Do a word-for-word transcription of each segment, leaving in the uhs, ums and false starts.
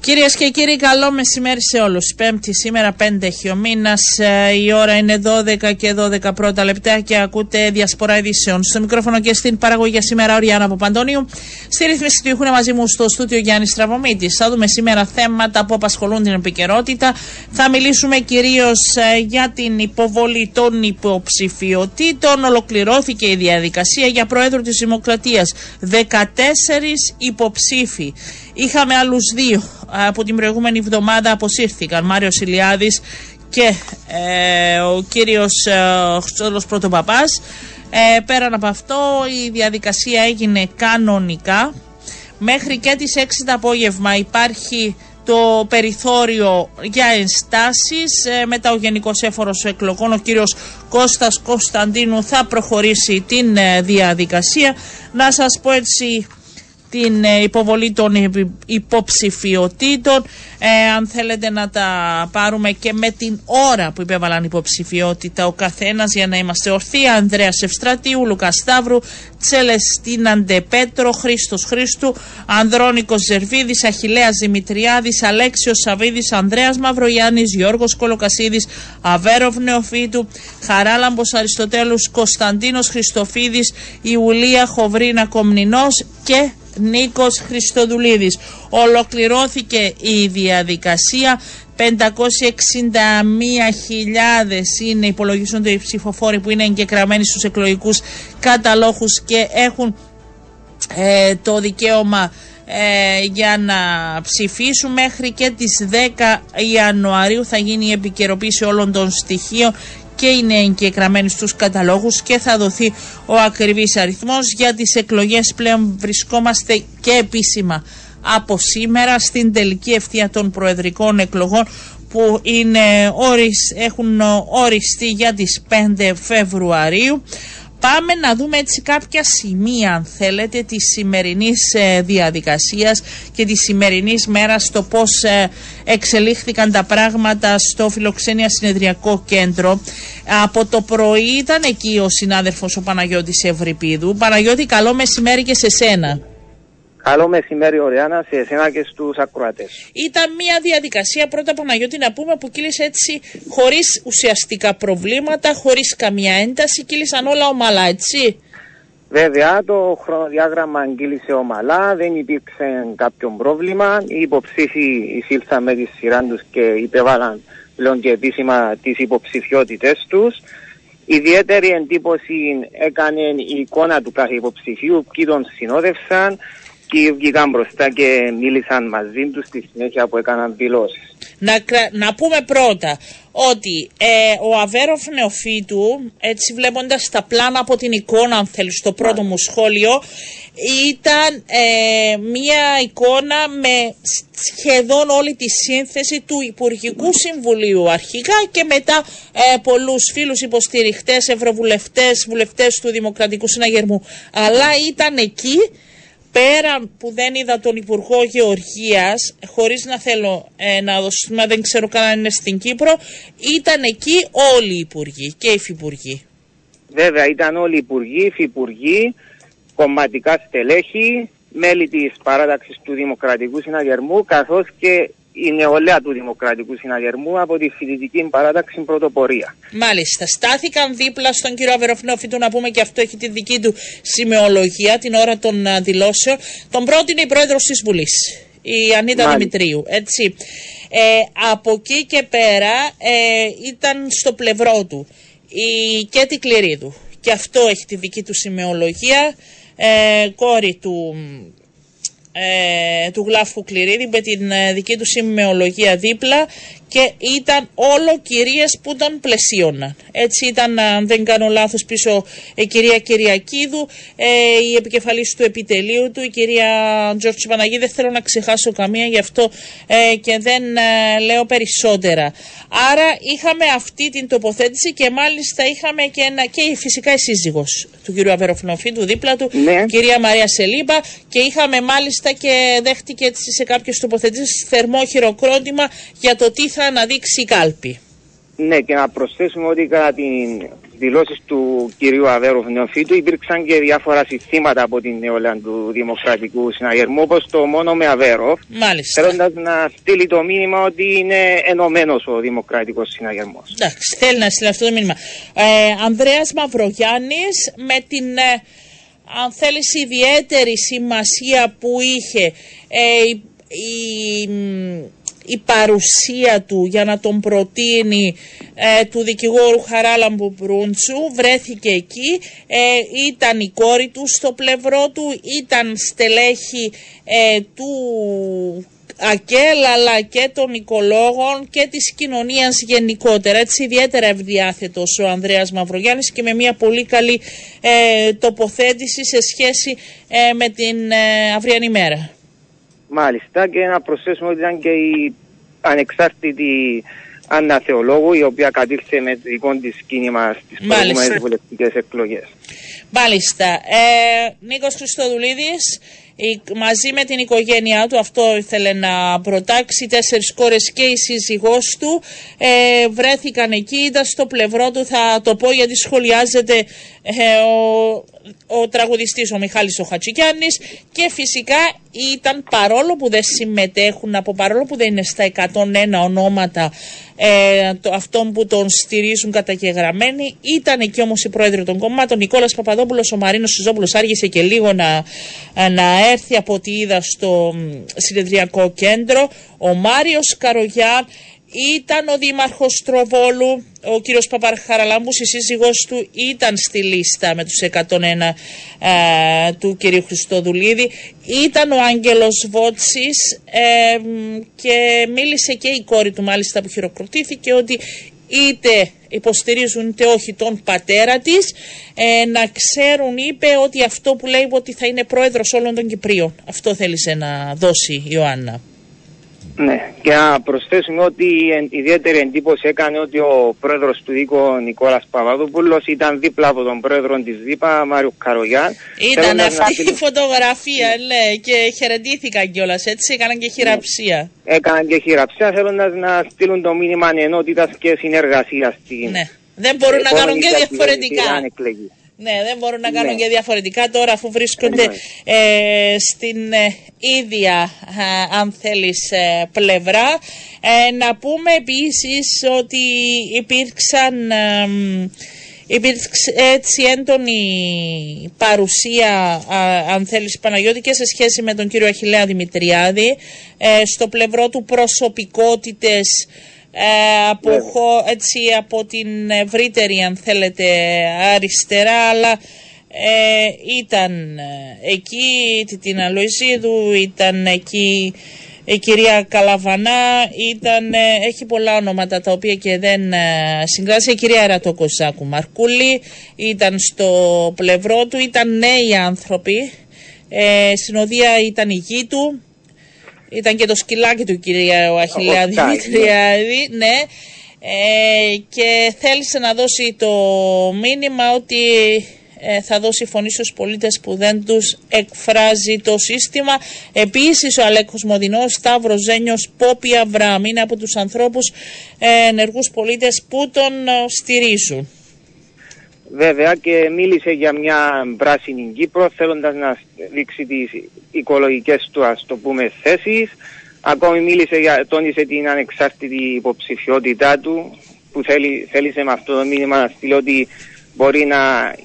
Κυρίες και κύριοι, καλό μεσημέρι σε όλους. Πέμπτη σήμερα, πέντε έχει ο μήνας. Η ώρα είναι δώδεκα και δώδεκα πρώτα λεπτά και ακούτε Διασπορά Ειδήσεων. Στο μικρόφωνο και στην παραγωγή για σήμερα ο Ριάννα Παπαντώνιου. Στη ρύθμιση του ήχουν μαζί μου στο στούντιο Γιάννη Στραβωμήτη. Θα δούμε σήμερα θέματα που απασχολούν την επικαιρότητα. Θα μιλήσουμε κυρίως για την υποβολή των υποψηφιωτήτων. Ολοκληρώθηκε η διαδικασία για Πρόεδρο της Δημοκρατίας. δεκατέσσερις υποψήφοι. Είχαμε άλλους δύο που την προηγούμενη εβδομάδα αποσύρθηκαν, Μάριος Ηλιάδης και ε, ο κύριος ε, Χτσόλος Πρωτοπαπάς. Ε, πέραν από αυτό η διαδικασία έγινε κανονικά. Μέχρι και τις έξι το απόγευμα υπάρχει το περιθώριο για ενστάσεις. Ε, μετά ο Γενικός Έφορος Εκλογών, ο κύριος Κώστας Κωνσταντίνου, θα προχωρήσει την ε, διαδικασία. Να σας πω έτσι την υποβολή των υποψηφιωτήτων, ε, αν θέλετε να τα πάρουμε και με την ώρα που υπέβαλαν υποψηφιότητα ο καθένας για να είμαστε ορθοί. Ανδρέας Ευστρατίου, Λουκάς Σταύρου, Τσελεστίνα Ντεπέτρο, Χρήστος Χρήστου, Ανδρόνικος Ζερβίδης, Αχιλλέας Δημητριάδης, Αλέξιος Σαββίδης, Ανδρέας Μαυρογιάννης, Γιώργος Κολοκασίδης, Αβέρωφ Νεοφύτου, Χαράλαμπος Αριστοτέλου, Κωνσταντίνος Χριστοφίδης, Ιουλία Χοβρίνα Κομνινό και Νίκος Χριστοδουλίδης. Ολοκληρώθηκε η διαδικασία. πεντακόσιες εξήντα μία χιλιάδες είναι, υπολογίζονται οι ψηφοφόροι που είναι εγκεκραμένοι στους εκλογικούς καταλόγους και έχουν ε, το δικαίωμα ε, για να ψηφίσουν. Μέχρι και τις δέκα Ιανουαρίου θα γίνει η επικαιροποίηση όλων των στοιχείων και είναι εγκεκραμένοι στους καταλόγους και θα δοθεί ο ακριβής αριθμός. Για τις εκλογές πλέον βρισκόμαστε και επίσημα από σήμερα στην τελική ευθεία των προεδρικών εκλογών που είναι, έχουν οριστεί για τις πέντε Φεβρουαρίου. Πάμε να δούμε έτσι κάποια σημεία, αν θέλετε, της σημερινής διαδικασίας και της σημερινής μέρας, το πώς εξελίχθηκαν τα πράγματα στο Φιλοξενία Συνεδριακό Κέντρο. Από το πρωί ήταν εκεί ο συνάδελφος ο Παναγιώτης Ευρυπίδου. Παναγιώτη, καλό μεσημέρι και σε σένα. Καλό μεσημέρι, Ριάννα, σε εσένα και στους ακροατές. Ήταν μια διαδικασία, πρώτα Παναγιώτη, να πούμε, που κύλησε έτσι χωρίς ουσιαστικά προβλήματα, χωρίς καμία ένταση, κύλησαν όλα ομαλά, έτσι. Βέβαια, το χρονοδιάγραμμα κύλησε ομαλά, δεν υπήρξε κάποιο πρόβλημα. Οι υποψήφοι εισήλθαν με τη σειρά τους και υπέβαλαν πλέον και επίσημα τις υποψηφιότητες τους. Ιδιαίτερη εντύπωση έκανε η εικόνα του κάθε υποψηφίου, ποιοι τον συνόδευσαν. Και βγήκαν μπροστά και μίλησαν μαζί τους στη συνέχεια που έκαναν δηλώσεις. Να, να πούμε πρώτα ότι ε, ο Αβέρωφ Νεοφύτου, έτσι βλέποντας τα πλάνα από την εικόνα, αν θέλει, στο πρώτο μου σχόλιο, ήταν ε, μια εικόνα με σχεδόν όλη τη σύνθεση του Υπουργικού Συμβουλίου αρχικά και μετά ε, πολλούς φίλους υποστηριχτές, ευρωβουλευτές, βουλευτές του Δημοκρατικού Συναγερμού. Αλλά ήταν εκεί. Πέραν που δεν είδα τον Υπουργό Γεωργίας, χωρίς να θέλω ε, να δώσουμε, δεν ξέρω καν αν είναι στην Κύπρο, ήταν εκεί όλοι οι υπουργοί και οι υφυπουργοί. Βέβαια, ήταν όλοι οι υπουργοί, υφυπουργοί, κομματικά στελέχη, μέλη της παράταξης του Δημοκρατικού Συναγερμού, καθώς και η νεολαία του Δημοκρατικού Συναγερμού από τη φοιτητική παράταξη Πρωτοπορία. Μάλιστα. Στάθηκαν δίπλα στον κύριο Αβεροφνόφιτου, να πούμε, και αυτό έχει τη δική του σημεολογία την ώρα των δηλώσεων. Τον πρότεινε η πρόεδρος της Βουλής, η Αννίτα Μάλιστα. Δημητρίου. Έτσι. Ε, από εκεί και πέρα ε, ήταν στο πλευρό του η Κέτη Κληρίδου. Και αυτό έχει τη δική του σημεολογία, ε, κόρη του... του Γλάφου Κληρίδη, με την δική του σημεολογία δίπλα, και ήταν όλο κυρίες που τον πλαισίωναν. Έτσι ήταν, αν δεν κάνω λάθος, πίσω η κυρία Κυριακίδου, η επικεφαλής του επιτελείου του, η κυρία Τζόρτση Παναγίδη. Δεν θέλω να ξεχάσω καμία, γι' αυτό και δεν λέω περισσότερα. Άρα είχαμε αυτή την τοποθέτηση και μάλιστα είχαμε και, ένα, και φυσικά η σύζυγος του κυρίου Αβεροφνοφίτου δίπλα του, ναι, κυρία Μαρία Σελίμπα, και είχαμε μάλιστα και δέχτηκε έτσι σε κάποιες τοποθετήσεις θερμό χειροκρότημα για το τι θα αναδείξει η κάλπη. Ναι, και να προσθέσουμε ότι κατά την δηλώσεις του κυρίου Αβέρωφ Νεοφύτου υπήρξαν και διάφορα συστήματα από την νεολαία του Δημοκρατικού Συναγερμού, όπως το μόνο με Αβέρωφ, θέλοντας να στείλει το μήνυμα ότι είναι ενωμένος ο Δημοκρατικός Συναγερμός. Εντάξει, θέλει να στείλει αυτό το μήνυμα. Ε, Ανδρέας Μαυρογιάννης, με την, ε, αν θέλεις, ιδιαίτερη σημασία που είχε ε, η, η η παρουσία του για να τον προτείνει ε, του δικηγόρου Χαράλαμπου Μπρούντσου, βρέθηκε εκεί, ε, ήταν η κόρη του στο πλευρό του, ήταν στελέχη ε, του ΑΚΕΛ αλλά και των οικολόγων και της κοινωνίας γενικότερα. Έτσι ιδιαίτερα ευδιάθετος ο Ανδρέας Μαυρογιάννης και με μια πολύ καλή ε, τοποθέτηση σε σχέση ε, με την ε, αυριανή μέρα. Μάλιστα, και να προσθέσουμε ότι ήταν και η ανεξάρτητη Άννα Θεολόγου, η οποία κατήρθε με δικό της κίνημα στις προηγούμενες βουλευτικές εκλογές. Μάλιστα. Ε, Νίκος Χριστοδουλίδης, μαζί με την οικογένειά του, αυτό ήθελε να προτάξει, τέσσερις κόρες και η σύζυγός του, ε, βρέθηκαν εκεί, ήταν στο πλευρό του, θα το πω γιατί σχολιάζεται ε, ο... ο τραγουδιστής ο Μιχάλης ο Χατζικιάννης, και φυσικά ήταν, παρόλο που δεν συμμετέχουν, από παρόλο που δεν είναι στα εκατόν ένα ονόματα ε, το, αυτών που τον στηρίζουν καταγεγραμμένοι, ήταν εκεί όμως η πρόεδρο των κομμάτων, Νικόλας Παπαδόπουλος, ο Μαρίνος Σιζόπουλος άργησε και λίγο να, να έρθει από ό,τι είδα στο συνεδριακό κέντρο, ο Μάριος Καρογιά, ήταν ο δήμαρχος Τροβόλου, ο κύριος Παπαρχαραλάμπος, η σύζυγός του ήταν στη λίστα με τους εκατόν ένα ε, του κυρίου Χριστοδουλίδη, ήταν ο Άγγελος Βότσης ε, και μίλησε και η κόρη του μάλιστα που χειροκροτήθηκε ότι είτε υποστηρίζουν είτε όχι τον πατέρα της, ε, να ξέρουν, είπε, ότι αυτό που λέει ότι θα είναι πρόεδρος όλων των Κυπρίων. Αυτό θέλησε να δώσει η Ιωάννα. Ναι, και να προσθέσουμε ότι η ιδιαίτερη εντύπωση έκανε ότι ο πρόεδρος του Δίκο Νικόλας Παπαδόπουλος ήταν δίπλα από τον πρόεδρο της ΔΥΠΑ, Μάριο Καρογιάν. Ήταν αυτή η φωτογραφία, λέει, και χαιρετήθηκαν κιόλας, έτσι, έκαναν και χειραψία. Ναι. Έκαναν και χειραψία, θέλοντας να στείλουν το μήνυμα ενότητας και συνεργασίας στην... Ναι, δεν μπορούν να κάνουν και διαφορετικά. Ναι, δεν μπορούν να κάνουν ναι. και διαφορετικά τώρα, αφού βρίσκονται ναι. ε, στην ε, ίδια, ε, αν θέλεις, ε, πλευρά. Ε, να πούμε επίσης ότι υπήρξαν, ε, υπήρξε έτσι έντονη παρουσία, ε, αν θέλεις, Παναγιώτη, και σε σχέση με τον κύριο Αχιλλέα Δημητριάδη, ε, στο πλευρό του προσωπικότητες, Ε, από, yeah. χω, έτσι, από την ευρύτερη, αν θέλετε, αριστερά, αλλά ε, ήταν εκεί την Αλοϊζίδου, ήταν εκεί η κυρία Καλαβανά, ήταν, ε, έχει πολλά ονόματα τα οποία και δεν ε, συγκράζει, η κυρία Ρατοκοζάκου Μαρκούλη ήταν στο πλευρό του, ήταν νέοι άνθρωποι, ε, συνοδεία ήταν η γη του. Ήταν και το σκυλάκι του κυρία ο Αχιλλέα Δημητριάδη, ναι, ε, και θέλησε να δώσει το μήνυμα ότι ε, θα δώσει φωνή στους πολίτες που δεν τους εκφράζει το σύστημα. Επίσης ο Αλέκος Μοδινός, Σταύρος Ζένιος, Πόπη Αβραάμ, είναι από τους ανθρώπους ε, ενεργούς πολίτες που τον ε, στηρίζουν. Βέβαια, και μίλησε για μια πράσινη Κύπρο, θέλοντας να δείξει τις οικολογικές του, ας το πούμε, θέσεις. Ακόμη μίλησε για, τόνισε την ανεξάρτητη υποψηφιότητά του, που θέλει, θέλησε με αυτό το μήνυμα να στείλει ότι μπορεί να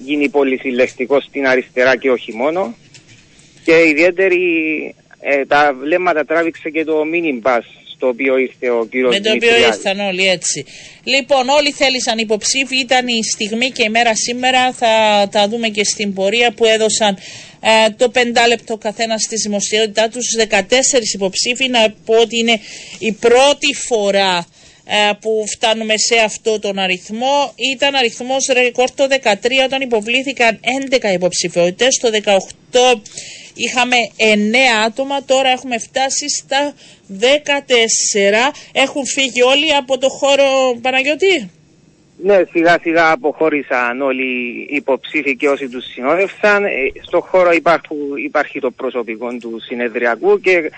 γίνει πολυσυλλεκτικός στην αριστερά και όχι μόνο. Και ιδιαίτερη ε, τα βλέμματα τράβηξε και το μήνυμα το οποίο ήρθε ο κύριος Δημητριάδης. Με το οποίο ήρθαν όλοι, έτσι. Λοιπόν, όλοι θέλησαν υποψήφοι, ήταν η στιγμή και η μέρα σήμερα, θα τα δούμε και στην πορεία, που έδωσαν ε, το πεντάλεπτο καθένα στη δημοσιότητά τους, δεκατέσσερις υποψήφοι, να πω ότι είναι η πρώτη φορά ε, που φτάνουμε σε αυτό τον αριθμό. Ήταν αριθμός ρεκόρ το δεκατρία, όταν υποβλήθηκαν έντεκα υποψηφιότητες, το δεκαοκτώ είχαμε εννέα άτομα, τώρα έχουμε φτάσει στα δεκατέσσερα. Έχουν φύγει όλοι από το χώρο, Παναγιώτη. Ναι, σιγά σιγά αποχώρησαν όλοι οι υποψήφοι και όσοι τους συνόδευσαν. Στο χώρο υπάρχουν, υπάρχει το προσωπικό του συνεδριακού και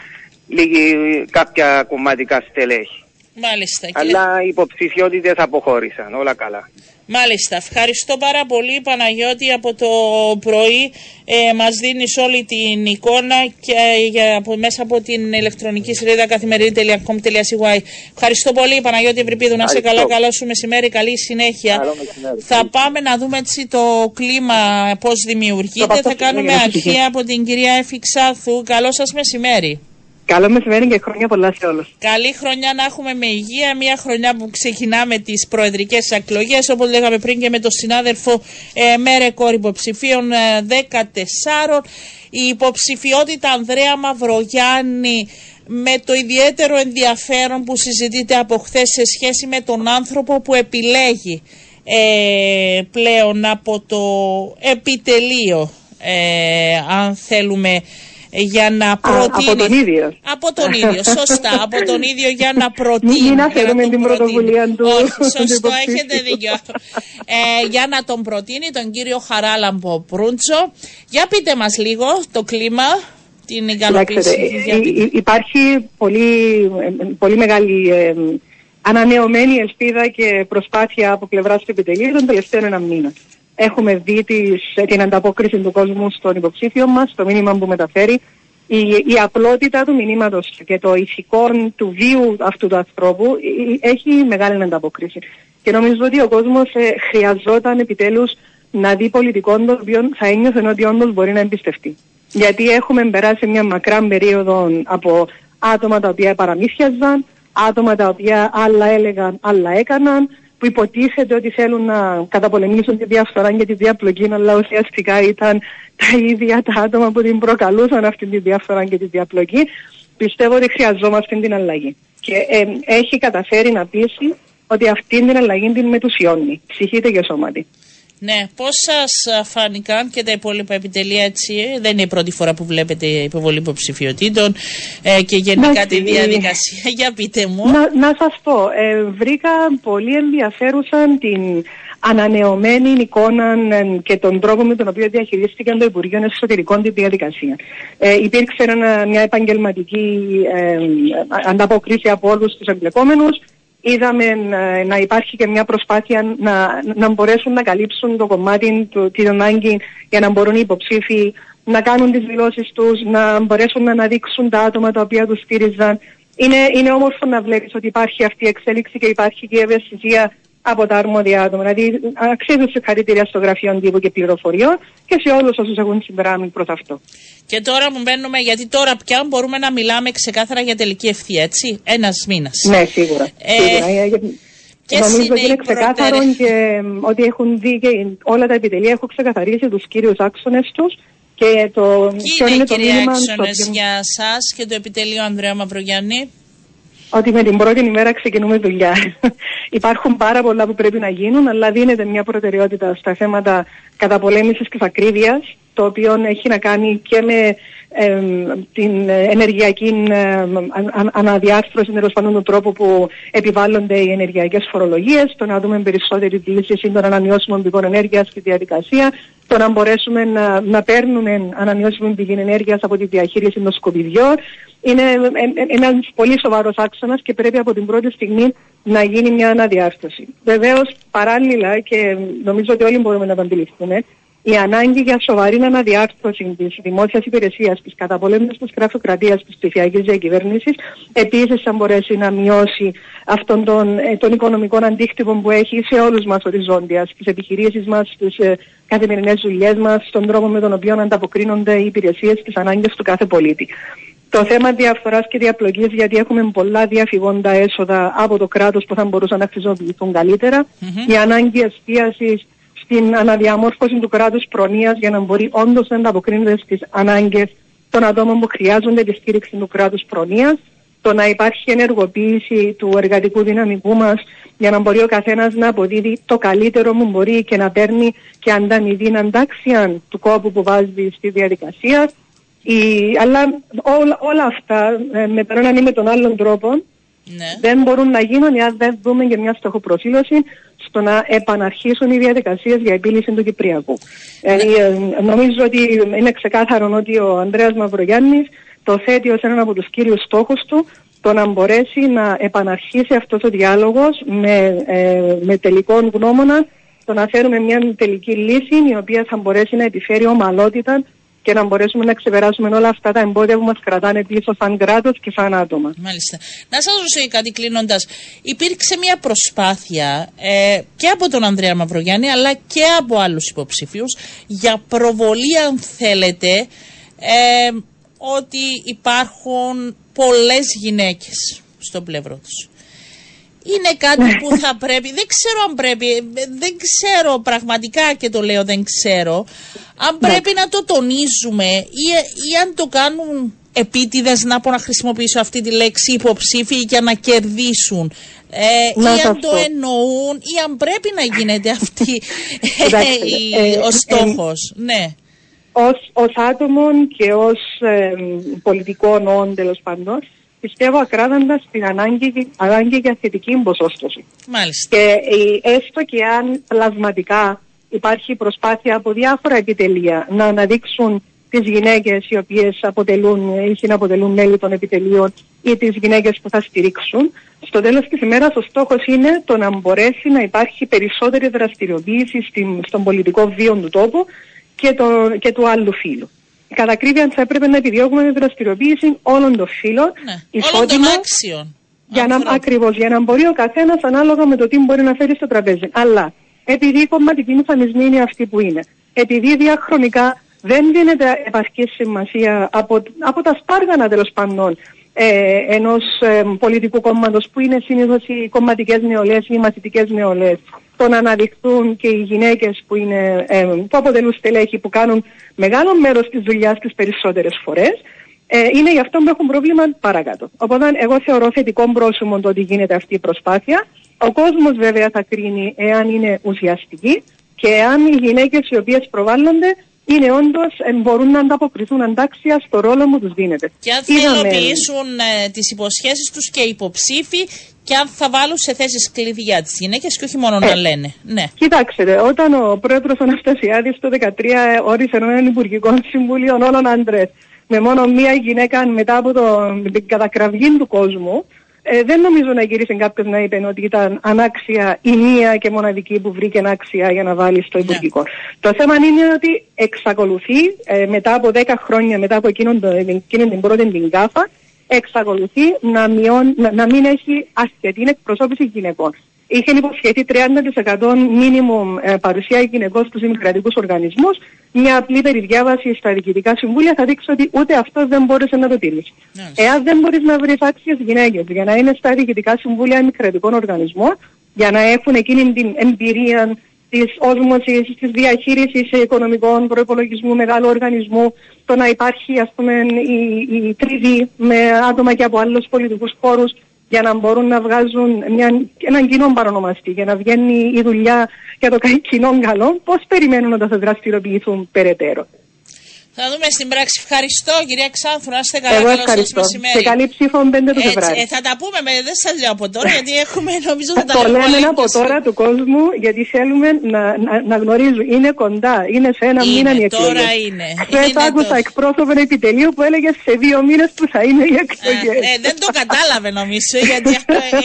λίγη, κάποια κομματικά στελέχη. Μάλιστα. Αλλά οι υποψηφιότητες αποχώρησαν. Όλα καλά. Μάλιστα. Ευχαριστώ πάρα πολύ, Παναγιώτη, από το πρωί. Ε, μας δίνεις όλη την εικόνα και για, από, μέσα από την ηλεκτρονική σελίδα καθημερινή τελεία κομ.cy. Ευχαριστώ πολύ, Παναγιώτη Ευρυπίδου. Να σε καλά. Καλό σου μεσημέρι. Καλή συνέχεια. Καλό μεσημέρι. Θα πάμε να δούμε έτσι, το κλίμα πώς δημιουργείται. Θα κάνουμε αρχή από την κυρία Έφη Ξάθου. Καλό σας μεσημέρι. Καλό μεσημέρι και χρόνια πολλά σε όλους. Καλή χρονιά να έχουμε με υγεία, μια χρονιά που ξεκινάμε τις προεδρικές εκλογές, όπως λέγαμε πριν και με τον συνάδελφο, ε, με ρεκόρ υποψηφίων δεκατέσσερα. Η υποψηφιότητα Ανδρέα Μαυρογιάννη, με το ιδιαίτερο ενδιαφέρον που συζητείται από χθες σε σχέση με τον άνθρωπο που επιλέγει ε, πλέον από το επιτελείο, ε, αν θέλουμε, για να προτείνει. Α, από τον ίδιο. Από τον ίδιο, σωστά. Από τον ίδιο για να προτείνει. Μην αφαιρούμε την πρωτοβουλία του. Όχι, σωστό, έχετε δίκιο. ε, για να τον προτείνει τον κύριο Χαράλαμπο Μπρούντσο. Για πείτε μας λίγο το κλίμα, την ικανοποίηση. Την... Υπάρχει πολύ, πολύ μεγάλη ε, ανανεωμένη ελπίδα και προσπάθεια από πλευράς του επιτελείου τον τελευταίο ένα μήνα. Έχουμε δει τις, την ανταπόκριση του κόσμου στον υποψήφιο μας, το μήνυμα που μεταφέρει, η, η απλότητα του μηνύματος και το ηθικό του βίου αυτού του ανθρώπου έχει μεγάλη ανταπόκριση. Και νομίζω ότι ο κόσμος ε, χρειαζόταν επιτέλους να δει πολιτικών τον οποίο θα ένιωθεν ότι όντως μπορεί να εμπιστευτεί. Γιατί έχουμε περάσει μια μακρά περίοδο από άτομα τα οποία παραμύθιαζαν, άτομα τα οποία άλλα έλεγαν, άλλα έκαναν, που υποτίθεται ότι θέλουν να καταπολεμήσουν τη διαφθορά και τη διαπλοκή, αλλά ουσιαστικά ήταν τα ίδια τα άτομα που την προκαλούσαν αυτή τη διαφθορά και τη διαπλοκή. Πιστεύω ότι χρειαζόμαστε την αλλαγή. Και ε, έχει καταφέρει να πείσει ότι αυτή την αλλαγή την μετουσιώνει, ψυχείται και σώματι. Ναι, πώς σας φάνηκαν και τα υπόλοιπα επιτελεία έτσι, δεν είναι η πρώτη φορά που βλέπετε υποβολή υποψηφιωτήτων ε, και γενικά να, τη διαδικασία, για πείτε μου. Να, να σας πω, ε, βρήκα πολύ ενδιαφέρουσαν την ανανεωμένη εικόνα και τον τρόπο με τον οποίο διαχειρίστηκαν το Υπουργείο Εσωτερικών τη διαδικασία. Ε, υπήρξε ένα, μια επαγγελματική ε, ανταποκρίση από όλους τους εμπλεκόμενους. Είδαμε να υπάρχει και μια προσπάθεια να, να μπορέσουν να καλύψουν το κομμάτι του, την ανάγκη για να μπορούν οι υποψήφοι να κάνουν τις δηλώσεις τους, να μπορέσουν να αναδείξουν τα άτομα τα οποία τους στήριζαν. Είναι, είναι όμορφο να βλέπεις ότι υπάρχει αυτή η εξέλιξη και υπάρχει και η ευαισθησία από τα αρμόδια άτομα. Δηλαδή αξίζουν συγχαρητήρια στο γραφείο τύπου και πληροφοριών και σε όλους όσους έχουν συμπεράνει προς αυτό. Και τώρα μου μπαίνουμε, γιατί τώρα πια μπορούμε να μιλάμε ξεκάθαρα για τελική ευθεία, έτσι, ένας μήνας. Ναι, σίγουρα. Ε, σίγουρα. Και νομίζω ότι είναι ξεκάθαρο και ότι έχουν δει και όλα τα επιτελεία, έχουν ξεκαθαρίσει τους κύριους άξονες τους. Και το, ποιοι είναι, είναι οι κύριοι άξονες στο... για σας και το επιτελείο Ανδρέα Μαυρογιάννη? Ότι με την πρώτη ημέρα ξεκινούμε δουλειά. Υπάρχουν πάρα πολλά που πρέπει να γίνουν, αλλά δίνεται μια προτεραιότητα στα θέματα καταπολέμησης της ακρίβειας, το οποίο έχει να κάνει και με ε, την ενεργειακή ε, αν, αναδιάρθρωση, τέλος πάντων τον τρόπο που επιβάλλονται οι ενεργειακές φορολογίες, το να δούμε περισσότερη λύση των ανανεώσιμων πηγών ενέργειας στη διαδικασία, το να μπορέσουμε να, να παίρνουμε ανανεώσιμη πηγή ενέργειας από τη διαχείριση των σκουπιδιών. Είναι ένας πολύ σοβαρός άξονας και πρέπει από την πρώτη στιγμή να γίνει μια αναδιάρθρωση. Βεβαίως, παράλληλα, και νομίζω ότι όλοι μπορούμε να το αντιληφθούμε, η ανάγκη για σοβαρή αναδιάρθρωση της δημόσιας υπηρεσίας, της καταπολέμησης της γραφειοκρατίας, της ψηφιακής διακυβέρνησης, επίσης θα μπορέσει να μειώσει αυτόν τον, τον οικονομικό αντίκτυπο που έχει σε όλους μας οριζόντια, στις επιχειρήσεις μας, στις ε, καθημερινές δουλειές μας, στον τρόπο με τον οποίο ανταποκρίνονται οι υπηρεσίες στις ανάγκες του κάθε πολίτη. Το θέμα διαφθοράς και διαπλοκής, γιατί έχουμε πολλά διαφυγόντα έσοδα από το κράτος που θα μπορούσαν να χρησιμοποιηθούν καλύτερα. Mm-hmm. Η ανάγκη εστίασης στην αναδιαμόρφωση του κράτους προνοίας για να μπορεί όντως να ανταποκρίνεται στις ανάγκες των ατόμων που χρειάζονται τη στήριξη του κράτους προνοίας. Το να υπάρχει ενεργοποίηση του εργατικού δυναμικού μας για να μπορεί ο καθένας να αποδίδει το καλύτερο που μπορεί και να παίρνει και ανταμοιβή αντάξια του κόπου που βάζει στη διαδικασία. Η, αλλά όλα, όλα αυτά με τον έναν ή με τον άλλον τρόπο, ναι, δεν μπορούν να γίνουν αν δεν δούμε και μια στοχοπροσήλωση στο να επαναρχίσουν οι διαδικασίες για επίλυση του Κυπριακού. Ναι. Ε, νομίζω ότι είναι ξεκάθαρο ότι ο Ανδρέας Μαυρογιάννης το θέτει ως έναν από τους κύριους στόχους του, το να μπορέσει να επαναρχίσει αυτός ο διάλογος με, ε, με τελικό γνώμονα το να φέρουμε μια τελική λύση η οποία θα μπορέσει να επιφέρει ομαλότητα και να μπορέσουμε να ξεπεράσουμε όλα αυτά τα εμπόδια που μας κρατάνε πίσω σαν κράτος και σαν άτομα. Μάλιστα. Να σας ρωτήσω κάτι κλείνοντας. Υπήρξε μια προσπάθεια ε, και από τον Ανδρέα Μαυρογιάννη αλλά και από άλλους υποψηφίους για προβολή, αν θέλετε, ε, ότι υπάρχουν πολλές γυναίκες στο πλευρό τους. Είναι κάτι που θα πρέπει, δεν ξέρω αν πρέπει, δεν ξέρω πραγματικά και το λέω δεν ξέρω, αν πρέπει να το τονίζουμε ή, ή αν το κάνουν επίτηδες, να πω να χρησιμοποιήσω αυτή τη λέξη, υποψήφοι για να κερδίσουν. Ε, ή αν το εννοούν ή αν πρέπει να γίνεται αυτή ο στόχος. Ναι. Ως, ως άτομων και ως ε, πολιτικών όντων, τέλος πάντων, πιστεύω ακράδαντα στην ανάγκη, ανάγκη για θετική ποσόστοση. Μάλιστα. Και ε, έστω και αν πλασματικά υπάρχει προσπάθεια από διάφορα επιτελεία να αναδείξουν τις γυναίκες οι οποίες αποτελούν ή συναποτελούν μέλη των επιτελείων ή τις γυναίκες που θα στηρίξουν, στο τέλος της ημέρας ο στόχος είναι το να μπορέσει να υπάρχει περισσότερη δραστηριοποίηση στην, στον πολιτικό βίο του τόπου και, το, και του άλλου φύλου. Κατά ακρίβεια θα έπρεπε να επιδιώκουμε τη δραστηριοποίηση όλων των φύλων, ναι, ισότιμα, για να, ακριβώς, για να μπορεί ο καθένας ανάλογα με το τι μπορεί να φέρει στο τραπέζι. Αλλά επειδή η κομματική μηχανισμή είναι αυτή που είναι, επειδή διαχρονικά δεν δίνεται επαρκή σημασία από, από τα σπάργανα τέλος πάντων ε, ενός ε, πολιτικού κόμματος που είναι συνήθως οι κομματικές νεολαίες ή οι μαθητικές νεολαίες, το να αναδειχθούν και οι γυναίκες που, είναι, ε, που αποτελούν στελέχη, που κάνουν μεγάλο μέρος της δουλειάς τις περισσότερες φορές, ε, είναι γι' αυτό που έχουν πρόβλημα παρακάτω. Οπότε εγώ θεωρώ θετικό πρόσημο το ότι γίνεται αυτή η προσπάθεια. Ο κόσμος βέβαια θα κρίνει εάν είναι ουσιαστική και εάν οι γυναίκες οι οποίες προβάλλονται είναι όντως, ε, μπορούν να ανταποκριθούν αντάξια στο ρόλο που τους δίνεται. Και αν θα υλοποιήσουν ε, τις υποσχέσεις τους και υποψήφοι, και αν θα βάλουν σε θέσεις κλειδιά τις γυναίκες και όχι μόνο ε, να λένε. Ναι. Κοιτάξτε, όταν ο πρόεδρος Αναστασιάδης το δύο χιλιάδες δεκατρία όρισε έναν υπουργικό συμβούλιο όλων άντρες με μόνο μία γυναίκα μετά από το, την κατακραυγή του κόσμου, ε, δεν νομίζω να γύρισε κάποιος να είπε ότι ήταν ανάξια η μία και μοναδική που βρήκε ανάξια για να βάλει στο υπουργικό. Ναι. Το θέμα είναι ότι εξακολουθεί ε, μετά από δέκα χρόνια, μετά από εκείνον, εκείνον την πρώτη την ΚΑΦΑ, εξακολουθεί να, μειών, να, να μην έχει ασχετή εκπροσώπηση γυναικών. Είχε υποσχεθεί τριάντα τοις εκατό μίνιμουμ ε, παρουσία γυναικών στους δημοκρατικούς οργανισμούς. Μια απλή περιδιάβαση στα διοικητικά συμβούλια θα δείξει ότι ούτε αυτό δεν μπόρεσε να το τηρήσει. Yes. Εάν δεν μπορείς να βρεις άξιες γυναίκες για να είναι στα διοικητικά συμβούλια δημοκρατικών οργανισμών, για να έχουν εκείνη την εμπειρία της όσμωσης, της διαχείρισης οικονομικών προπολογισμού μεγάλου οργανισμού, το να υπάρχει ας πούμε η, η τριβή με άτομα και από άλλους πολιτικούς χώρους για να μπορούν να βγάζουν μια, έναν κοινό παρονομαστή, για να βγαίνει η δουλειά για το κοινό καλό, πώς περιμένουν να θα δραστηριοποιηθούν περαιτέρω. Θα δούμε στην πράξη. Ευχαριστώ κυρία Ξάνθου, να είστε καλά. Εγώ ευχαριστώ. Και καλή ψήφο πέντε το φεβράρι. Ε, θα τα πούμε, με, δεν σας λέω από τώρα, γιατί έχουμε νομίζω θα τα το λέμε. Το λέμε από τώρα του κόσμου, γιατί θέλουμε να, να, να γνωρίζουν. Είναι κοντά, είναι σε ένα είναι, μήνα η εκλογή. Τώρα είναι. Χθες άκουσα το... εκπρόσωπο επιτελείου που έλεγε σε δύο μήνες που θα είναι οι εκλογές. Ε, ε, δεν το κατάλαβε νομίζω, γιατί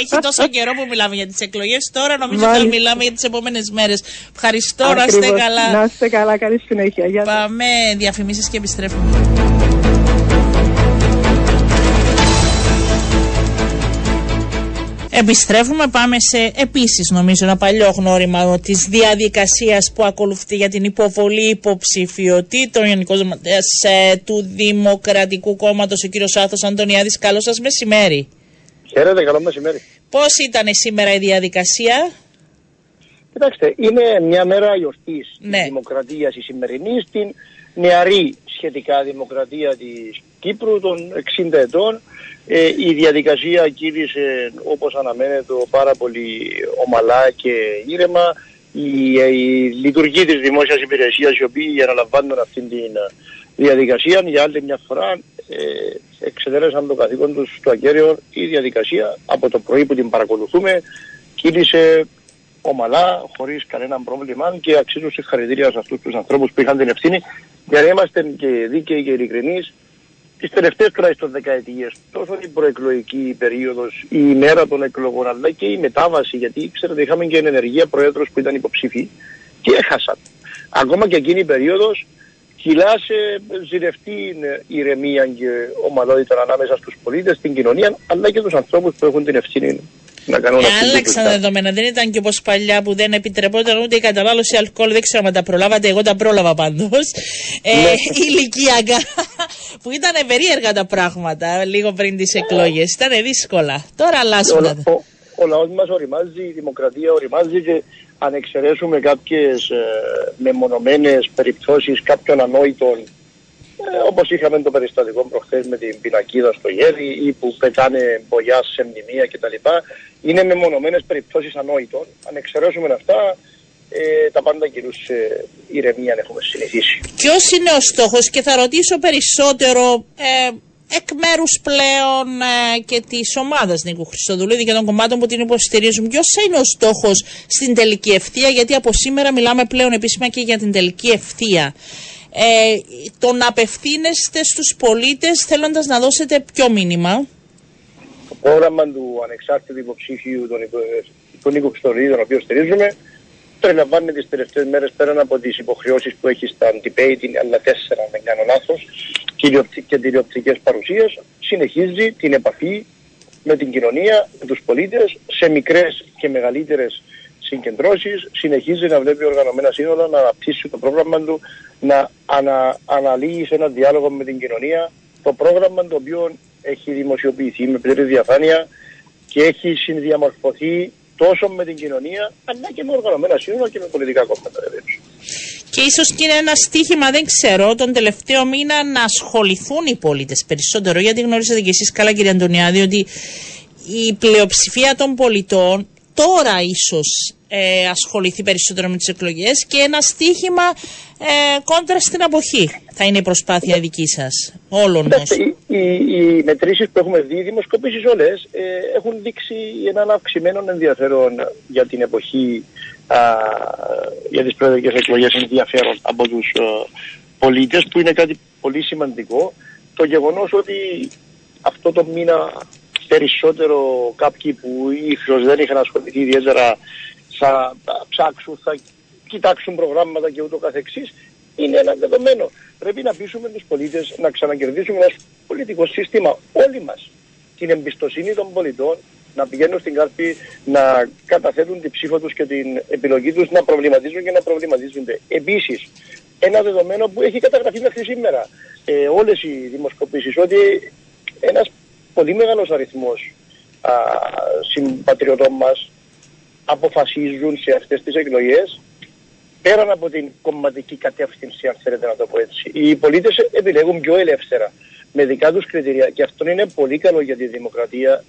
έχει τόσο καιρό που μιλάμε για τις εκλογές. Τώρα νομίζω θα μιλάμε για τις επόμενες μέρες. Ευχαριστώ, να είστε καλά. Να είστε καλά, καλή συνέχεια. Πάμε διαφημίσεις και επιστρέφουμε. Επιστρέφουμε, πάμε σε επίσης νομίζω ένα παλιό γνώριμα της διαδικασίας που ακολουθεί για την υποβολή υποψηφιωτήτων. Γενικός Γραμματέας του Δημοκρατικού Κόμματος, ο κύριος Άθος Αντωνιάδης. Καλό σας μεσημέρι. Χαίρετε, καλό μεσημέρι. Πώς ήταν σήμερα η διαδικασία? Κοιτάξτε, είναι μια μέρα γιορτής, ναι, της δημοκρατίας η σημερινή, στην νεαρή σχετικά δημοκρατία της Κύπρου των εξήντα ετών. Ε, η διαδικασία κύρισε όπως αναμένεται πάρα πολύ ομαλά και ήρεμα. Η, η λειτουργή της δημόσιας υπηρεσίας, οι οποίοι αναλαμβάνουν αυτήν την διαδικασία, για άλλη μια φορά ε, εξετέλεσαν το καθήκον τους στο ακέραιο. Η διαδικασία από το πρωί που την παρακολουθούμε κύρισε ομαλά, χωρίς κανένα πρόβλημα, και αξίζουν συγχαρητήρια σε αυτούς τους ανθρώπους που είχαν την ευθύνη, για να είμαστε και δίκαιοι και ειλικρινείς. τις τελευταίες τουλάχιστον δεκαετίες, τόσο η προεκλογική περίοδος, η ημέρα των εκλογών, αλλά και η μετάβαση, γιατί ξέρετε είχαμε και ενεργεία προέδρους που ήταν υποψήφοι και έχασαν. Ακόμα και εκείνη η περίοδος κυλά σε ζηρευτή ηρεμία και ομαλότητα ανάμεσα στους πολίτες, στην κοινωνία, αλλά και τους ανθρώπους που έχουν την ευθύνη. Άλλαξαν τα δεδομένα. Δεν ήταν και όπως παλιά που δεν επιτρεπόταν ούτε η κατανάλωση αλκοόλ. Δεν ξέρω αν τα προλάβατε. Εγώ τα πρόλαβα πάντως. Ε, ηλικιακά. Που ήταν περίεργα τα πράγματα λίγο πριν τις εκλογές. Ήταν δύσκολα. Τώρα αλλάζουν. Ο, ο, ο λαός μας οριμάζει, η δημοκρατία οριμάζει και αν εξαιρέσουμε κάποιες ε, μεμονωμένες περιπτώσεις κάποιων ανόητων, Ε, όπως είχαμε το περιστατικό προχθές με την πινακίδα στο γέρι ή που πετάνε μπογιά σε μνημεία κτλ. Είναι μεμονωμένες περιπτώσεις ανόητων. Αν εξαιρέσουμε αυτά, ε, τα πάντα κυρίως ε, ηρεμία έχουμε συνηθίσει. Ποιος είναι ο στόχος, και θα ρωτήσω περισσότερο ε, εκ μέρους πλέον ε, και της ομάδας Νίκου Χριστοδουλίδη και των κομμάτων που την υποστηρίζουν, ποιος είναι ο στόχος στην τελική ευθεία, γιατί από σήμερα μιλάμε πλέον επίσημα και για την τελική ευθεία. Ε, το να απευθύνεστε στους πολίτες θέλοντας να δώσετε ποιο μήνυμα? Το πρόγραμμα του ανεξάρτητου υποψήφιου του Νίκου Χριστοδουλίδη, τον οποίο στηρίζουμε, περιλαμβάνει τις τελευταίες μέρες πέραν από τις υποχρεώσεις που έχει στα debate, αλλά τέσσερα δεν κάνω λάθος, και τηλεοπτικές παρουσίες, συνεχίζει την επαφή με την κοινωνία, με τους πολίτες, σε μικρές και μεγαλύτερες συγκεντρώσεις, συνεχίζει να βλέπει οργανωμένα σύνολα, να αναπτύσσει το πρόγραμμα του, να ανα, αναλύει σε ένα διάλογο με την κοινωνία το πρόγραμμα το οποίο έχει δημοσιοποιηθεί με πλήρη διαφάνεια και έχει συνδιαμορφωθεί τόσο με την κοινωνία αλλά και με οργανωμένα σύνολα και με πολιτικά κόμματα. Και ίσως και είναι ένα στίχημα, δεν ξέρω, τον τελευταίο μήνα να ασχοληθούν οι πολίτες περισσότερο, γιατί γνωρίζετε και εσείς καλά, κύριε Αντωνιάδη, ότι η πλειοψηφία των πολιτών τώρα ίσως ε, ασχοληθεί περισσότερο με τις εκλογές και ένα στίχημα ε, κόντρα στην αποχή. Θα είναι η προσπάθεια yeah. δική σας, όλων μας. Οι, οι, οι μετρήσεις που έχουμε δει, οι δημοσκοπήσεις όλες, ε, έχουν δείξει έναν αυξημένο ενδιαφέρον για την εποχή, α, για τις προεδρικές εκλογές, ενδιαφέρον από τους ε, πολίτες, που είναι κάτι πολύ σημαντικό. Το γεγονός ότι αυτό το μήνα περισσότερο κάποιοι που ίσως δεν είχαν ασχοληθεί ιδιαίτερα θα ψάξουν, θα κοιτάξουν προγράμματα και ούτω καθεξής, είναι ένα δεδομένο. Πρέπει να πείσουμε τους πολίτες να ξανακερδίσουμε ένα πολιτικό σύστημα, όλοι μας, την εμπιστοσύνη των πολιτών, να πηγαίνουν στην κάλπη, να καταθέτουν την ψήφο τους και την επιλογή τους, να προβληματίζουν και να προβληματίζονται. Επίσης, ένα δεδομένο που έχει καταγραφεί μέχρι σήμερα ε, όλες οι δημοσκοπήσεις, ότι ένας πολύ μεγάλος αριθμός α, συμπατριωτών μας αποφασίζουν σε αυτές τις εκλογές πέραν από την κομματική κατεύθυνση, αν θέλετε να το πω έτσι. Οι πολίτες επιλέγουν πιο ελεύθερα με δικά τους κριτήρια και αυτό είναι πολύ καλό για τη δημοκρατία,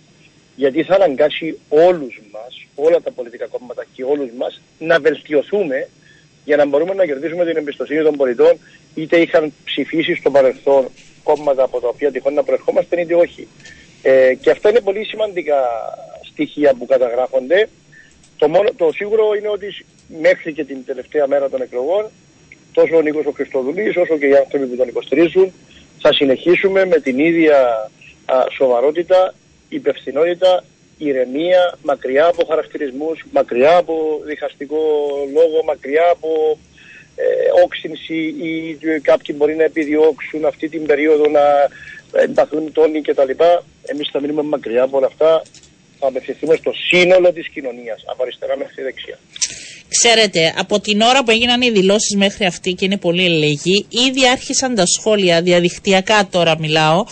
γιατί θα αναγκάσει όλους μας, όλα τα πολιτικά κόμματα και όλους μας, να βελτιωθούμε για να μπορούμε να κερδίσουμε την εμπιστοσύνη των πολιτών, είτε είχαν ψηφίσει στο παρελθόν κόμματα από τα οποία τυχόν να προερχόμαστε είτε όχι. Ε, και αυτά είναι πολύ σημαντικά στοιχεία που καταγράφονται. Το, μόνο, το σίγουρο είναι ότι μέχρι και την τελευταία μέρα των εκλογών, τόσο ο Νίκος ο Χριστοδουλίδης όσο και οι άνθρωποι που τον υποστηρίζουν, θα συνεχίσουμε με την ίδια α, σοβαρότητα, υπευθυνότητα, ηρεμία, μακριά από χαρακτηρισμούς, μακριά από διχαστικό λόγο, μακριά από ε, όξυνση ή ε, κάποιοι μπορεί να επιδιώξουν αυτή την περίοδο να ενταθούν τόνοι κτλ. Εμείς θα μείνουμε μακριά από όλα αυτά, θα απευθυνθούμε στο σύνολο της κοινωνίας, από αριστερά μέχρι δεξιά. Ξέρετε, από την ώρα που έγιναν οι δηλώσεις μέχρι αυτή, και είναι πολύ λίγοι, ήδη άρχισαν τα σχόλια, διαδικτυακά τώρα μιλάω,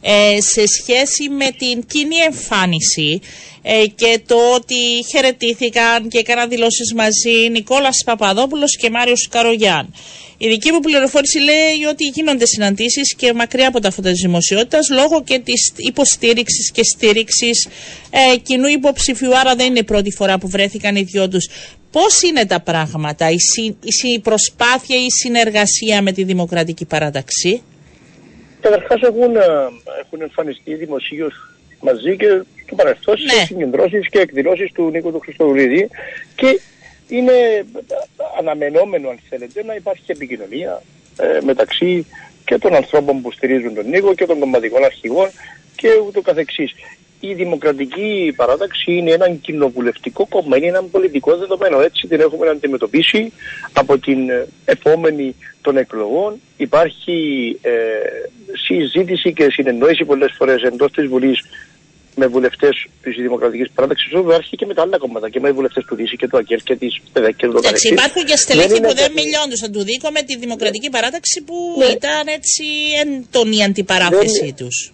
ε, σε σχέση με την κοινή εμφάνιση ε, και το ότι χαιρετήθηκαν και έκαναν δηλώσεις μαζί Νικόλας Παπαδόπουλος και Μάριος Καρογιάν. Η δική μου πληροφόρηση λέει ότι γίνονται συναντήσεις και μακριά από τα φώτα της δημοσιότητας, λόγω και της υποστήριξης και στήριξης ε, κοινού υποψηφιού, άρα δεν είναι η πρώτη φορά που βρέθηκαν οι δυο τους. Πώς είναι τα πράγματα, η, συ, η, συ, η προσπάθεια, η συνεργασία με τη Δημοκρατική Παράταξη? Καταρχάς έχουν, έχουν εμφανιστεί δημοσίως μαζί και στο παρελθόν ναι. σε συγκεντρώσεις και εκδηλώσεις του Νίκου του Χριστοδουλίδη και είναι αναμενόμενο, αν θέλετε, να υπάρχει επικοινωνία ε, μεταξύ και των ανθρώπων που στηρίζουν τον Νίκο και των κομματικών αρχηγών και ούτω καθεξής. Η Δημοκρατική Παράταξη είναι ένα κοινοβουλευτικό κόμμα, είναι ένα πολιτικό δεδομένο. Έτσι την έχουμε να αντιμετωπίσει από την επόμενη των εκλογών. Υπάρχει ε, συζήτηση και συνεννόηση πολλές φορές εντός της Βουλής με βουλευτές της Δημοκρατικής Παράταξης, όπου άρχισε και με τα άλλα κόμματα και με βουλευτές του Δύση και του ΑΚΕΛ και της ΠΕΔΑ και του ΔΟΚΑ. Εντάξει, υπάρχουν και στελέχη που δεν μιλιόντουσαν του Δίκο με τη Δημοκρατική Παράταξη που ήταν έτσι έντονη αντιπαράθεσή τους.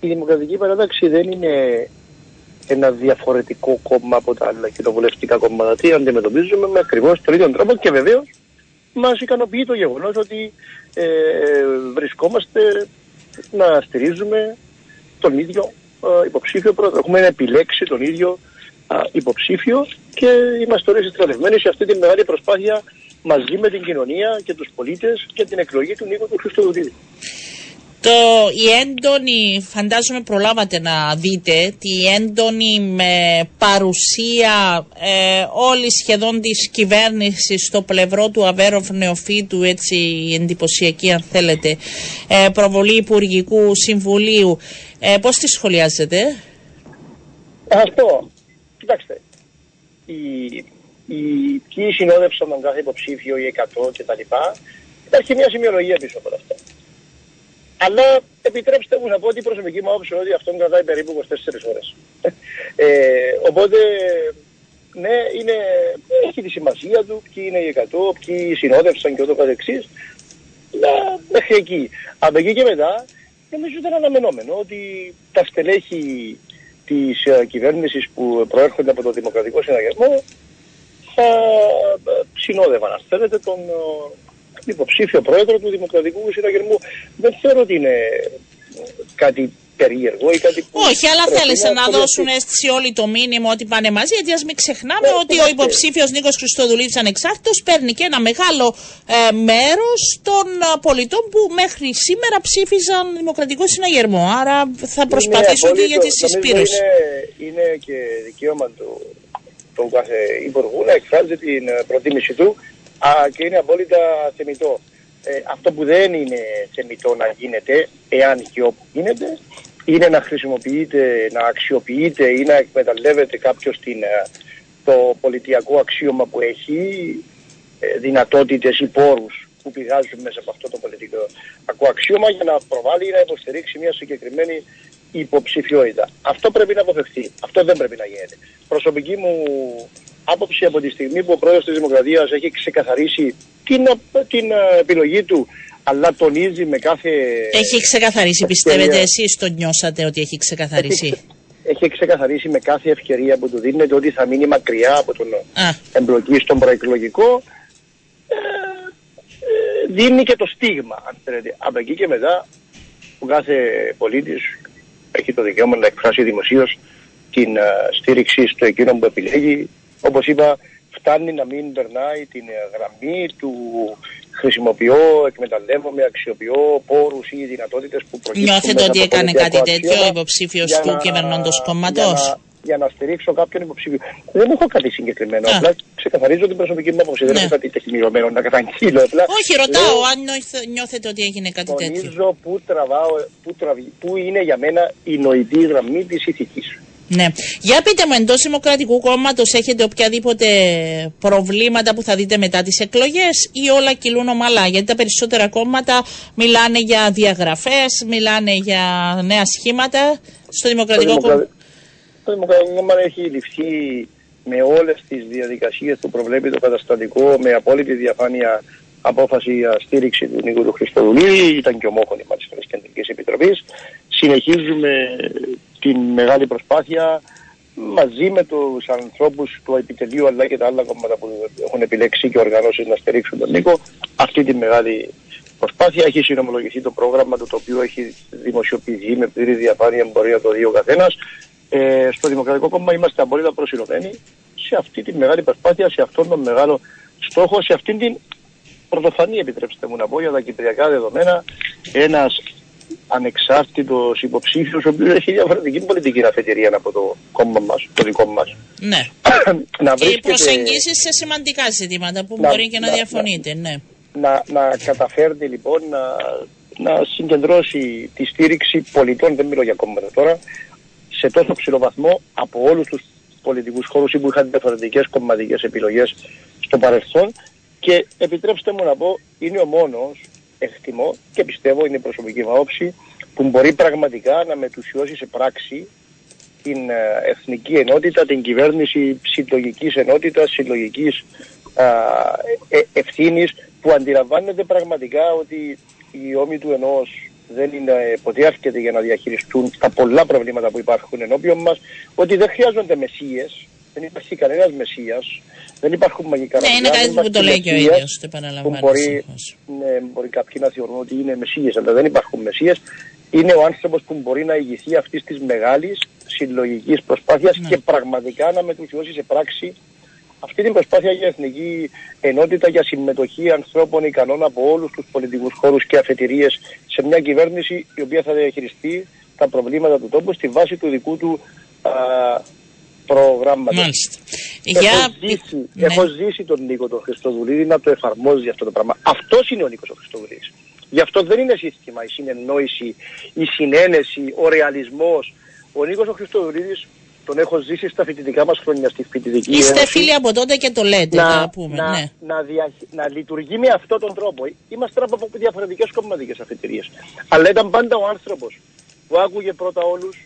Η Δημοκρατική Παράταξη δεν είναι ένα διαφορετικό κόμμα από τα άλλα κοινοβουλευτικά κόμματα. Τι αντιμετωπίζουμε με ακριβώς τον ίδιο τρόπο και βεβαίως μας ικανοποιεί το γεγονός ότι ε, βρισκόμαστε να στηρίζουμε τον ίδιο ε, υποψήφιο πρόεδρο. Έχουμε επιλέξει τον ίδιο ε, υποψήφιο και είμαστε όλοι συστρατευμένοι σε αυτή τη μεγάλη προσπάθεια μαζί με την κοινωνία και τους πολίτες και την εκλογή του Νίκου του Χριστοδουλίδη. Το, η έντονη, φαντάζομαι προλάβατε να δείτε, τη έντονη με παρουσία ε, όλη σχεδόν της κυβέρνησης στο πλευρό του Αβέρωφ Νεοφύτου, έτσι η εντυπωσιακή αν θέλετε, ε, προβολή Υπουργικού Συμβουλίου. Ε, πώς τη σχολιάζετε? Αυτό, κοιτάξτε, οι, οι, ποιοι συνόδευσαν τον κάθε υποψήφιο, οι εκατό κτλ. Υπάρχει μια σημειολογία πίσω από αυτά. Αλλά επιτρέψτε μου να πω ότι η προσωπική μου άποψη είναι ότι αυτόν κρατάει περίπου είκοσι τέσσερις ώρες. Ε, οπότε, ναι, είναι, έχει τη σημασία του, ποιοι είναι οι εκατό, ποιοι συνόδευσαν και ούτω καθεξής. Αλλά μέχρι εκεί. Από εκεί και μετά, νομίζω ήταν αναμενόμενο ότι τα στελέχη της κυβέρνησης που προέρχονται από το Δημοκρατικό Συναγερμό θα συνόδευαν, αν θέλετε, τον υποψήφιο πρόεδρο του Δημοκρατικού Συναγερμού. Δεν θεωρώ ότι είναι κάτι περίεργο ή κάτι που... Όχι, αλλά θέλησαν να, να δώσουν έτσι όλοι το μήνυμα ότι πάνε μαζί, γιατί ας μην ξεχνάμε ναι, ότι ναι, ο υποψήφιος ναι. Νίκος Χριστοδουλίδης ανεξάρτητος παίρνει και ένα μεγάλο ε, μέρος των πολιτών που μέχρι σήμερα ψήφιζαν Δημοκρατικό Συναγερμό. Άρα θα προσπαθήσω ναι, και για τη συσπήρωση. Είναι, είναι και δικαίωμα του, του κάθε υπουργού να εκφράζει την προτίμηση του. Και είναι απόλυτα θεμιτό. Ε, αυτό που δεν είναι θεμιτό να γίνεται, εάν και όπου γίνεται, είναι να χρησιμοποιείται, να αξιοποιείται ή να εκμεταλλεύεται κάποιος την, το πολιτιακό αξίωμα που έχει, ε, δυνατότητες ή πόρους που πηγάζουν μέσα από αυτό το πολιτικό αξίωμα για να προβάλλει ή να υποστηρίξει μια συγκεκριμένη υποψηφιότητα. Αυτό πρέπει να αποφευθεί. Αυτό δεν πρέπει να γίνεται. Προσωπική μου άποψη, από τη στιγμή που ο πρόεδρος της Δημοκρατίας έχει ξεκαθαρίσει την, την επιλογή του, αλλά τονίζει με κάθε... Έχει ξεκαθαρίσει, ευκαιρία. Πιστεύετε εσείς το νιώσατε ότι έχει ξεκαθαρίσει? Έχει, έχει ξεκαθαρίσει με κάθε ευκαιρία που του δίνεται ότι θα μείνει μακριά από τον Α. εμπλοκή στον προεκλογικό. Ε, ε, δίνει και το στίγμα, αν θέλετε. Από εκεί και μετά, που κάθε πολίτης έχει το δικαίωμα να εκφράσει δημοσίως την ε, στήριξη στο εκείνο που επιλέγει. Όπως είπα, φτάνει να μην περνάει την γραμμή του χρησιμοποιώ, εκμεταλλεύομαι, αξιοποιώ πόρους ή δυνατότητες που προκύπτουν. Νιώθετε ότι έκανε κάτι τέτοιο υποψήφιος του κυβερνώντος κόμματος? Για, για να στηρίξω κάποιον υποψήφιο. Δεν έχω κάτι συγκεκριμένο. Α. Απλά ξεκαθαρίζω την προσωπική μου άποψη. Ναι. Δεν έχω κάτι τεκμηριωμένο να καταγγείλω. Όχι, ρωτάω αν νιώθετε ότι έγινε κάτι τέτοιο. Νομίζω που, που, που είναι για μένα η νοητή γραμμή της ηθικής. Ναι. Για πείτε μου, εντός Δημοκρατικού Κόμματος έχετε οποιαδήποτε προβλήματα που θα δείτε μετά τις εκλογές ή όλα κυλούν ομαλά? Γιατί τα περισσότερα κόμματα μιλάνε για διαγραφές, μιλάνε για νέα σχήματα. Στο Δημοκρατικό Κόμμα. Το Δημοκρατικό Κόμμα έχει ληφθεί με όλες τις διαδικασίες που προβλέπει το καταστατικό με απόλυτη διαφάνεια απόφαση για στήριξη του Νίκου του Χριστοδουλίδη. Ήταν και ομόφωνη μάλιστα της Κεντρικής Επιτροπής. Συνεχίζουμε την μεγάλη προσπάθεια μαζί με τους ανθρώπους του επιτελείου αλλά και τα άλλα κόμματα που έχουν επιλέξει και οργανώσεις να στηρίξουν τον Νίκο. Αυτή τη μεγάλη προσπάθεια έχει συνομολογηθεί το πρόγραμμα του, το οποίο έχει δημοσιοποιηθεί με πλήρη διαφάνεια, μπορεί να το δει ο καθένας. Ε, στο Δημοκρατικό Κόμμα είμαστε απόλυτα προσιλωμένοι σε αυτή τη μεγάλη προσπάθεια, σε αυτόν τον μεγάλο στόχο, σε αυτήν την πρωτοφανή, επιτρέψτε μου να πω, για τα κυπριακά δεδομένα, ένας ανεξάρτητος υποψήφιος, ο οποίος έχει διαφορετική πολιτική αφετηρία από το κόμμα μας, το δικό μας. Ναι. να και οι προσεγγίσεις σε σημαντικά ζητήματα που να, μπορεί και να, να διαφωνείτε. Ναι. Να, να καταφέρνει λοιπόν να να συγκεντρώσει τη στήριξη πολιτών, δεν μιλώ για κόμματα τώρα, σε τόσο ψηλό βαθμό από όλους τους πολιτικούς χώρους ή που είχαν διαφορετικές κομματικές επιλογές στο παρελθόν. Και επιτρέψτε μου να πω, είναι ο μόνος, εκτιμώ και πιστεύω, είναι η προσωπική μου άποψη, που μπορεί πραγματικά να μετουσιώσει σε πράξη την εθνική ενότητα, την κυβέρνηση συλλογικής ενότητας, συλλογικής ε, ευθύνης, που αντιλαμβάνεται πραγματικά ότι οι ώμοι του ενός δεν είναι ποτέ αρκετοί για να διαχειριστούν τα πολλά προβλήματα που υπάρχουν ενώπιον μας, ότι δεν χρειάζονται μεσίες, δεν υπάρχει κανένας μεσίας, δεν υπάρχουν μαγικά ναι, είναι κάτι που το λέει και ο ίδιος, το επαναλαμβάνω. Μπορεί, ναι, μπορεί κάποιοι να θεωρούν ότι είναι μεσίες, αλλά δεν υπάρχουν μεσίες. Είναι ο άνθρωπος που μπορεί να ηγηθεί αυτής της μεγάλης συλλογικής προσπάθειας ναι. και πραγματικά να μετουσιώσει σε πράξη αυτή την προσπάθεια για εθνική ενότητα, για συμμετοχή ανθρώπων ικανών από όλους τους πολιτικούς χώρους και αφετηρίες σε μια κυβέρνηση η οποία θα διαχειριστεί τα προβλήματα του τόπου στη βάση του δικού του α, προγράμματος. Μάλιστα. Έχω, για... ζήσει, ναι. έχω ζήσει τον Νίκο τον Χριστοδουλίδη να το εφαρμόζει αυτό το πράγμα. Αυτός είναι ο Νίκος ο Χριστοδουλίδης. Γι' αυτό δεν είναι σύστημα η συνεννόηση, η συνένεση, ο ρεαλισμός. Ο Νίκος ο Χριστοδουλίδης τον έχω ζήσει στα φοιτητικά μας χρόνια, στη φοιτητική ένωση. Είστε φίλοι από τότε και το λέτε, να, θα πούμε. Να, ναι. να, δια, να λειτουργεί με αυτόν τον τρόπο. Είμαστε από διαφορετικές κομματικές αφετηρίες. Αλλά ήταν πάντα ο άνθρωπος που άκουγε πρώτα όλους,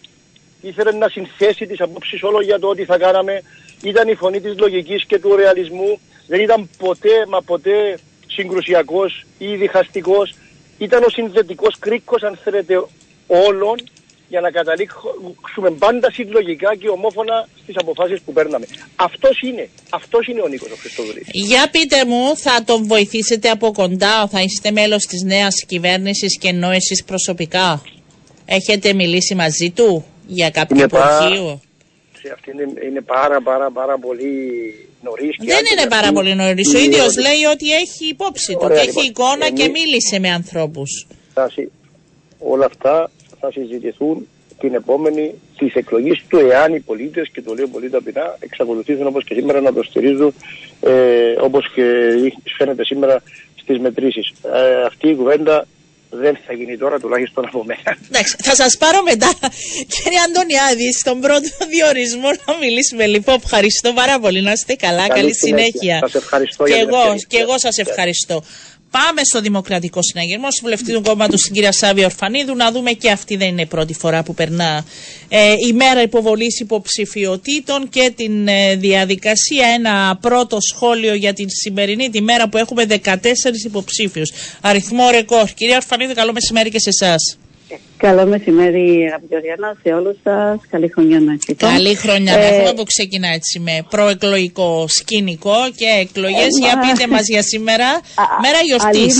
ήθελε να συνθέσει τις απόψεις όλων για το ότι θα κάναμε. Ήταν η φωνή της λογικής και του ρεαλισμού. Δεν ήταν ποτέ, μα ποτέ συγκρουσιακός ή διχαστικός. Ήταν ο συνδετικός κρίκος, αν θέλετε, όλων, για να καταλήξουμε πάντα συλλογικά και ομόφωνα στις αποφάσεις που παίρναμε. Αυτός είναι, αυτός είναι ο Νίκος ο Χριστοδουλίδης. Για πείτε μου, θα τον βοηθήσετε από κοντά, θα είστε μέλος της νέας κυβέρνησης και ενώ εσείς προσωπικά έχετε μιλήσει μαζί του για κάποιο υπουργείο? Αυτή είναι, είναι πάρα πάρα πάρα πολύ νωρίς. Δεν είναι πάρα αυτή... πολύ νωρίς. Ο ίδιος λέει ότι έχει υπόψη του και έχει εικόνα Εμείς... και μίλησε με ανθρώπους. Συ... Όλα αυτά θα συζητηθούν την επόμενη της εκλογής του, εάν οι πολίτες, και το λέω πολύ ταπεινά, εξακολουθήσουν όπως και σήμερα να το στηρίζουν, ε, όπως και φαίνεται σήμερα στις μετρήσεις. Ε, αυτή η κουβέντα δεν θα γίνει τώρα, τουλάχιστον από μένα. Εντάξει, θα σας πάρω μετά, κύριε Αντωνιάδη, στον πρώτο διορισμό να μιλήσουμε. Λοιπόν, ευχαριστώ πάρα πολύ. Να είστε καλά. Καλή, καλή συνέχεια. Σας ευχαριστώ και για την ευκαιρία. Και εγώ σας ευχαριστώ. Πάμε στο Δημοκρατικό Συναγερμό, στη βουλευτή του κόμματος, στην κυρία Σάβη Ορφανίδου, να δούμε και αυτή δεν είναι η πρώτη φορά που περνά ε, η μέρα υποβολής υποψηφιωτήτων και την ε, διαδικασία. Ένα πρώτο σχόλιο για την σημερινή τη μέρα που έχουμε δεκατέσσερις υποψήφιους. Αριθμό ρεκόρ. Κυρία Ορφανίδου, καλό μεσημέρι και σε εσάς. Καλό μεσημέρι, αγαπητή Ριάννα, σε όλους σας. Καλή χρονιά να έχετε. Καλή χρονιά να έχουμε, που ξεκινά έτσι με προεκλογικό σκηνικό και εκλογές. Ε, για μα... πείτε μας για σήμερα, α, μέρα γιορτής.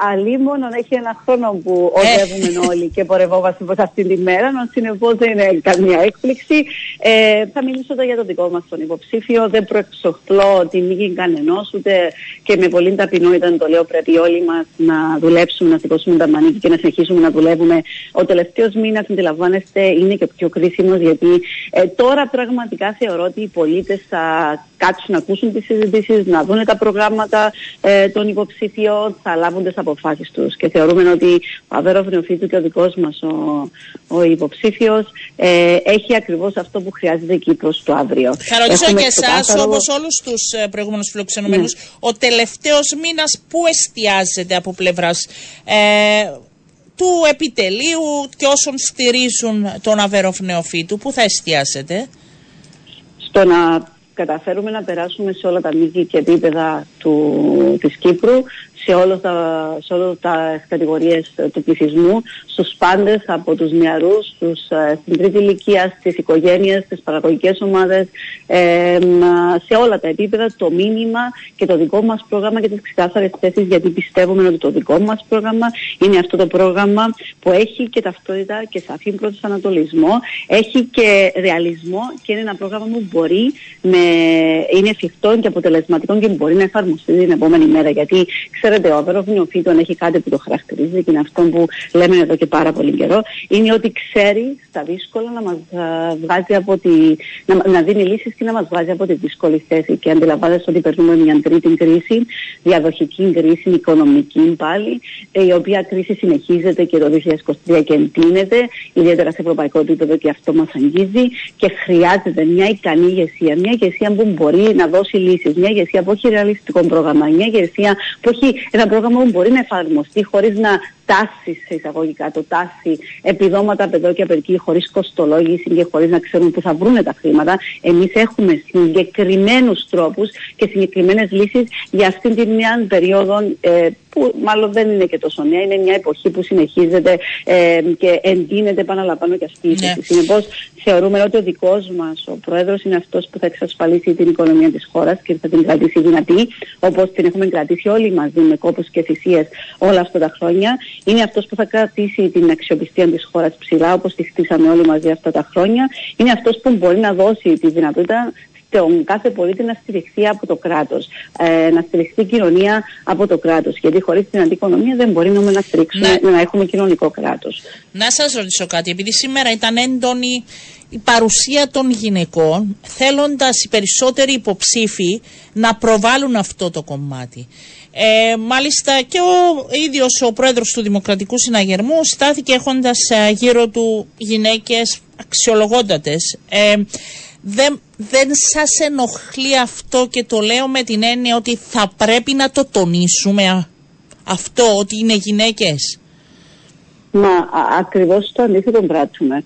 Αλίμονο έχει ένα χρόνο που οδεύουμε όλοι και πορευόμαστε προς αυτήν την μέρα, συνεπώς δεν είναι καμία έκπληξη. Ε, θα μιλήσω τώρα για τον δικό μας τον υποψήφιο. Δεν προεξοχλώ την νίκη κανενός, ούτε και με πολύ ταπεινότητα το λέω. Πρέπει όλοι μας να δουλέψουμε, να σηκώσουμε τα μανίκια και να συνεχίσουμε να δουλεύουμε. Ο τελευταίος μήνας, αντιλαμβάνεστε, είναι και ο πιο κρίσιμος, γιατί ε, τώρα πραγματικά θεωρώ ότι οι πολίτες θα κάτσουν να ακούσουν τις συζητήσεις, να δουν τα προγράμματα ε, των υποψηφιών, θα λάβουν τις αποφάσεις τους. Και θεωρούμε ότι ο Αβέρωφ Νεοφύτου και ο δικός μας ο, ο υποψήφιος ε, έχει ακριβώς αυτό που χρειάζεται η Κύπρος το αύριο. Θα ρωτήσω και εσάς, όπως όλους τους προηγούμενους φιλοξενούμενους, ναι. ο τελευταίος μήνας που εστιάζεται από πλευράς ε, του επιτελείου και όσων στηρίζουν τον Αβέρωφ Νεοφύτου, που θα εστιάσετε? Στο να καταφέρουμε να περάσουμε σε όλα τα μήκη και επίπεδα του, της Κύπρου, σε όλες τα κατηγορίες του πληθυσμού, στους πάντες, από τους νεαρούς, στους, στην τρίτη ηλικία, στις οικογένειες, στις παραγωγικές ομάδες, ε, σε όλα τα επίπεδα, το μήνυμα και το δικό μας πρόγραμμα και τις ξεκάθαρες θέσεις, γιατί πιστεύουμε ότι το δικό μας πρόγραμμα είναι αυτό το πρόγραμμα που έχει και ταυτότητα και σαφή προσανατολισμό, έχει και ρεαλισμό και είναι ένα πρόγραμμα που μπορεί με είναι εφικτών και αποτελεσματικών και μπορεί να εφαρμοστεί την επόμενη μέρα. Γιατί ξέρετε, ο Αβέρωφ Νεοφύτου έχει κάτι που το χαρακτηρίζει και είναι αυτό που λέμε εδώ και πάρα πολύ καιρό. Είναι ότι ξέρει στα δύσκολα να μας βγάζει από τη, να, να δίνει λύσεις και να μας βγάζει από τη δύσκολη θέση. Και αντιλαμβάνεστε ότι περνούμε μια τρίτη κρίση, διαδοχική κρίση, οικονομική πάλι, η οποία κρίση συνεχίζεται και το δύο χιλιάδες είκοσι τρία και εντείνεται, ιδιαίτερα σε ευρωπαϊκό επίπεδο, και αυτό μας αγγίζει. Και χρειάζεται μια ικανή ηγεσία, μια ηγεσία που μπορεί να δώσει λύσεις, μια ηγεσία που έχει ρεαλιστικό πρόγραμμα, μια ηγεσία που έχει ένα πρόγραμμα που μπορεί να εφαρμοστεί χωρίς να τάσει σε εισαγωγικά, το τάσει επιδόματα από εδώ και από εκεί, χωρίς κοστολόγηση και χωρίς να ξέρουν πού θα βρουν τα χρήματα. Εμείς έχουμε συγκεκριμένους τρόπους και συγκεκριμένες λύσεις για αυτήν την μια περίοδο ε, που μάλλον δεν είναι και τόσο νέα, είναι μια εποχή που συνεχίζεται ε, και εντείνεται, επαναλαμβάνω, και αυτή η θέση. Yeah. Συνεπώς, θεωρούμε ότι ο δικός μας ο πρόεδρος είναι αυτός που θα εξασφαλίσει την οικονομία της χώρας και θα την κρατήσει δυνατή, όπως την έχουμε κρατήσει όλοι μαζί με κόπους και θυσίες όλα αυτά τα χρόνια. Είναι αυτός που θα κρατήσει την αξιοπιστία της χώρας ψηλά, όπως τη χτίσαμε όλοι μαζί αυτά τα χρόνια. Είναι αυτός που μπορεί να δώσει τη δυνατότητα στον κάθε πολίτη να στηριχθεί από το κράτος, ε, να στηριχθεί κοινωνία από το κράτος. Γιατί χωρίς την αντικονομία δεν μπορούμε να στηρίξουμε, να, να έχουμε κοινωνικό κράτος. Να σας ρωτήσω κάτι, επειδή σήμερα ήταν έντονη η παρουσία των γυναικών, θέλοντας οι περισσότεροι υποψήφοι να προβάλλουν αυτό το κομμάτι. Ε, μάλιστα και ο ίδιος ο πρόεδρος του Δημοκρατικού Συναγερμού στάθηκε έχοντας ε, γύρω του γυναίκες αξιολογότατες. Ε, δεν, δεν σας ενοχλεί αυτό, και το λέω με την έννοια ότι θα πρέπει να το τονίσουμε αυτό, ότι είναι γυναίκες? Μα α, ακριβώς το αντίθετο πράττουμε.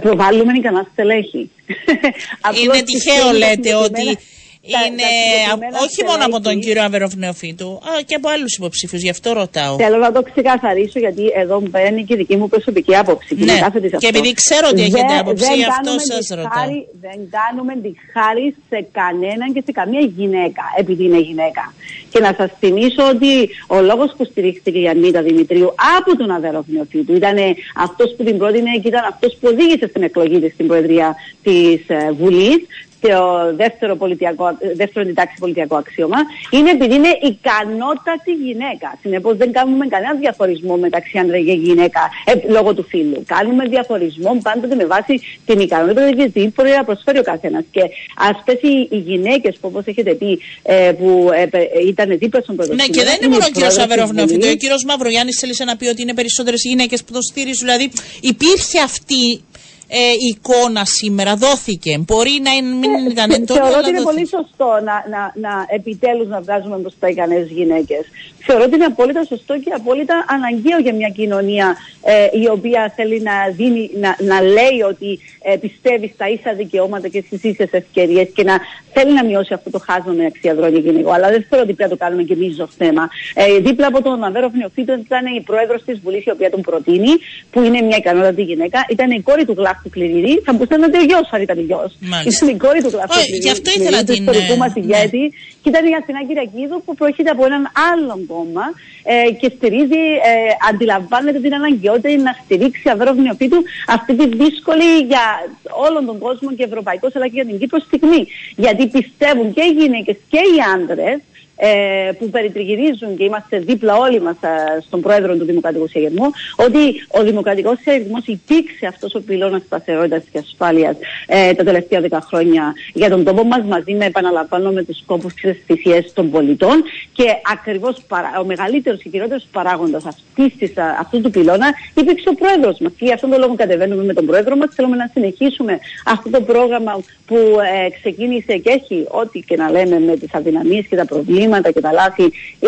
Προβάλλουμε ικανά στελέχη. Είναι τυχαίο λέτε ότι... Τα, είναι τα όχι μόνο από τον κύριο Αβέρωφ Νεοφύτου, αλλά και από άλλους υποψήφιους, γι' αυτό ρωτάω. Θέλω να το ξεκαθαρίσω, γιατί εδώ μπαίνει και η δική μου προσωπική άποψη. Ναι. Και, και επειδή ξέρω ότι έχετε δεν, άποψη, δεν αυτό σας ρωτάω. Δεν κάνουμε τη χάρη σε κανέναν και σε καμία γυναίκα, επειδή είναι γυναίκα. Και να σας θυμίσω ότι ο λόγος που στηρίχθηκε η Αννίτα Δημητρίου από τον Αβέρωφ Νεοφύτου ήταν αυτός που την πρότεινε και ήταν αυτός που οδήγησε στην εκλογή της στην Προεδρία της Βουλής. Το δεύτερο, δεύτερο διτάξει πολιτιακό αξίωμα, είναι επειδή είναι ικανότατη γυναίκα. Συνεπώς δεν κάνουμε κανένα διαχωρισμό μεταξύ άντρα και γυναίκα ε, λόγω του φύλου. Κάνουμε διαχωρισμό πάντοτε με βάση την ικανότητα και τι μπορεί να προσφέρει ο καθένας. Και αυτές οι, οι γυναίκες που, όπως έχετε πει, ε, που ε, ε, ήταν δίπλα στον πρωτοσύμβουλο. Ναι, και δεν είναι μόνο ο κύριος Αβέρωφ Νεοφύτου. Ο κύριος Μαυρογιάννης θέλησε να πει ότι είναι περισσότερες οι γυναίκες που το στήριζουν. Δηλαδή υπήρχε αυτή. Ε, η εικόνα σήμερα δόθηκε. Μπορεί να μην ήταν εντός. Θεωρώ ότι είναι πολύ σωστό να, να, να επιτέλους να βγάζουμε μπροστά τα ικανές γυναίκες. Θεωρώ ότι είναι απόλυτα σωστό και απόλυτα αναγκαίο για μια κοινωνία ε, η οποία θέλει να, δίνει, να, να λέει ότι ε, πιστεύει στα ίσα δικαιώματα και στις ίσες ευκαιρίες και να θέλει να μειώσει αυτό το χάσμα μεταξύ ανδρών και γυναικών. Αλλά δεν θεωρώ ότι πρέπει να το κάνουμε και μείζον θέμα. Ε, δίπλα από τον Αβέρωφ Νεοφύτου ήταν η πρόεδρος της Βουλής, η οποία τον προτείνει, που είναι μια ικανότατη γυναίκα. Ήταν η κόρη του Γλάφ του Κληρίδη. Θα μπορούσε να ήταν γιος, αν ήταν γιος. Ήταν η κόρη του Γλάφ του Κληρίδη. Γι' αυτό ήθελα να την πω. Και ήταν η Αθηνά Κυριακίδου, που προέρχεται από έναν άλλον κόμμα ε, και στηρίζει, ε, αντιλαμβάνεται την αναγκαιότητα να στηρίξει Αβέρωφ Νεοφύτου αυτή τη δύσκολη για όλον τον κόσμο και ευρωπαϊκό αλλά και για την Κύπρο στιγμή. Γιατί πιστεύουν και οι γυναίκες και οι άντρες που περιτριγυρίζουν, και είμαστε δίπλα όλοι μας στον πρόεδρο του Δημοκρατικού Συναγερμού, ότι ο Δημοκρατικός Συναγερμός υπήρξε αυτός ο πυλώνας σταθερότητας και ασφάλειας ε, τα τελευταία δέκα χρόνια για τον τόπο μας, μαζί με, επαναλαμβάνω, με τους κόπους και τις θυσίες των πολιτών. Και ακριβώς παρα... ο μεγαλύτερος και κυριότερος παράγοντας αυτού του πυλώνα υπήρξε ο πρόεδρος μας. Και γι' αυτόν τον λόγο κατεβαίνουμε με τον πρόεδρο μας. Θέλουμε να συνεχίσουμε αυτό το πρόγραμμα που ε, ξεκίνησε και έχει ό,τι και να λέμε με τις αδυναμίες και τα προβλήματα και τα λάθη,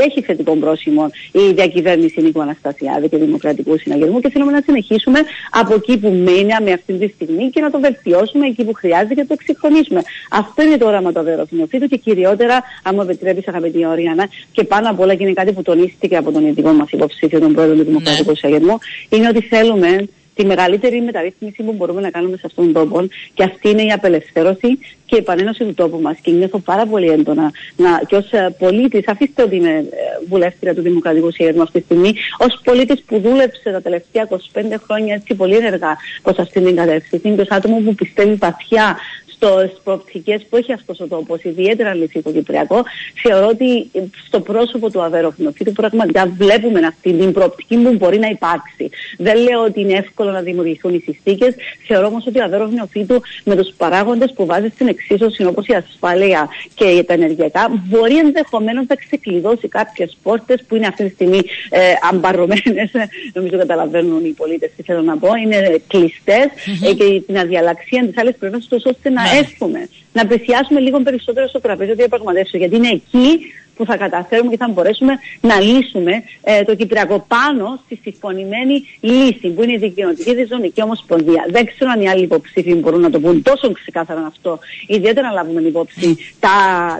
έχει θετικό πρόσημο η διακυβέρνηση Νίκου Αναστασιάδη και Δημοκρατικού Συναγερμού, και θέλουμε να συνεχίσουμε από εκεί που μείναμε αυτή τη στιγμή και να το βελτιώσουμε εκεί που χρειάζεται και να το εξυγχρονίσουμε. Αυτό είναι το όραμα του Αβέρωφ Νεοφύτου, και κυριότερα, αν μου επιτρέπεις, αγαπητή Ριάννα, και πάνω απ' όλα, και είναι κάτι που τονίστηκε από τον ειδικό μας υποψήφιο, τον πρόεδρο του Δημοκρατικού Συναγερμού, είναι ότι θέλουμε τη μεγαλύτερη μεταρρύθμιση που μπορούμε να κάνουμε σε αυτόν τον τόπο, και αυτή είναι η απελευθέρωση και η επανένωση του τόπου μας. Και νιώθω πάρα πολύ έντονα να, και ως πολίτης, αφήστε ότι είμαι βουλεύτρια του Δημοκρατικού Συναγερμού αυτή τη στιγμή, ως πολίτης που δούλεψε τα τελευταία είκοσι πέντε χρόνια έτσι πολύ ενεργά προς αυτήν την κατεύθυνση, και ως άτομο που πιστεύει βαθιά στις προοπτικές που έχει αυτός ο τόπος, ιδιαίτερα λησικοκυπριακό, θεωρώ ότι στο πρόσωπο του Αβέρωφ Νεοφύτου πραγματικά βλέπουμε αυτή την προοπτική που μπορεί να υπάρξει. Δεν λέω ότι είναι εύκολο να δημιουργηθούν οι συνθήκες, θεωρώ όμως ότι ο Αβέρωφ Νεοφύτου με τους παράγοντες που βάζει στην εξίσωση όπως η ασφάλεια και τα ενεργειακά, μπορεί ενδεχομένως να ξεκλειδώσει κάποιες πόρτες που είναι αυτή τη στιγμή ε, αμπαρρωμένες. Νομίζω καταλαβαίνουν οι πολίτες τι θέλω να πω. Είναι κλειστές mm-hmm. ε, και την αδιαλλαξία της άλλης πλευράς, ώστε να yeah. έρθουμε, να πλησιάσουμε λίγο περισσότερο στο τραπέζι των διαπραγματεύσεων. Γιατί είναι εκεί που θα καταφέρουμε και θα μπορέσουμε να λύσουμε ε, το Κυπριακό πάνω στη συμφωνημένη λύση που είναι η δικαιωτική διζωνική ομοσπονδία. Δεν ξέρω αν οι άλλοι υποψήφοι μπορούν να το πούν τόσο ξεκάθαρα αυτό, ιδιαίτερα να λάβουμε υπόψη τα,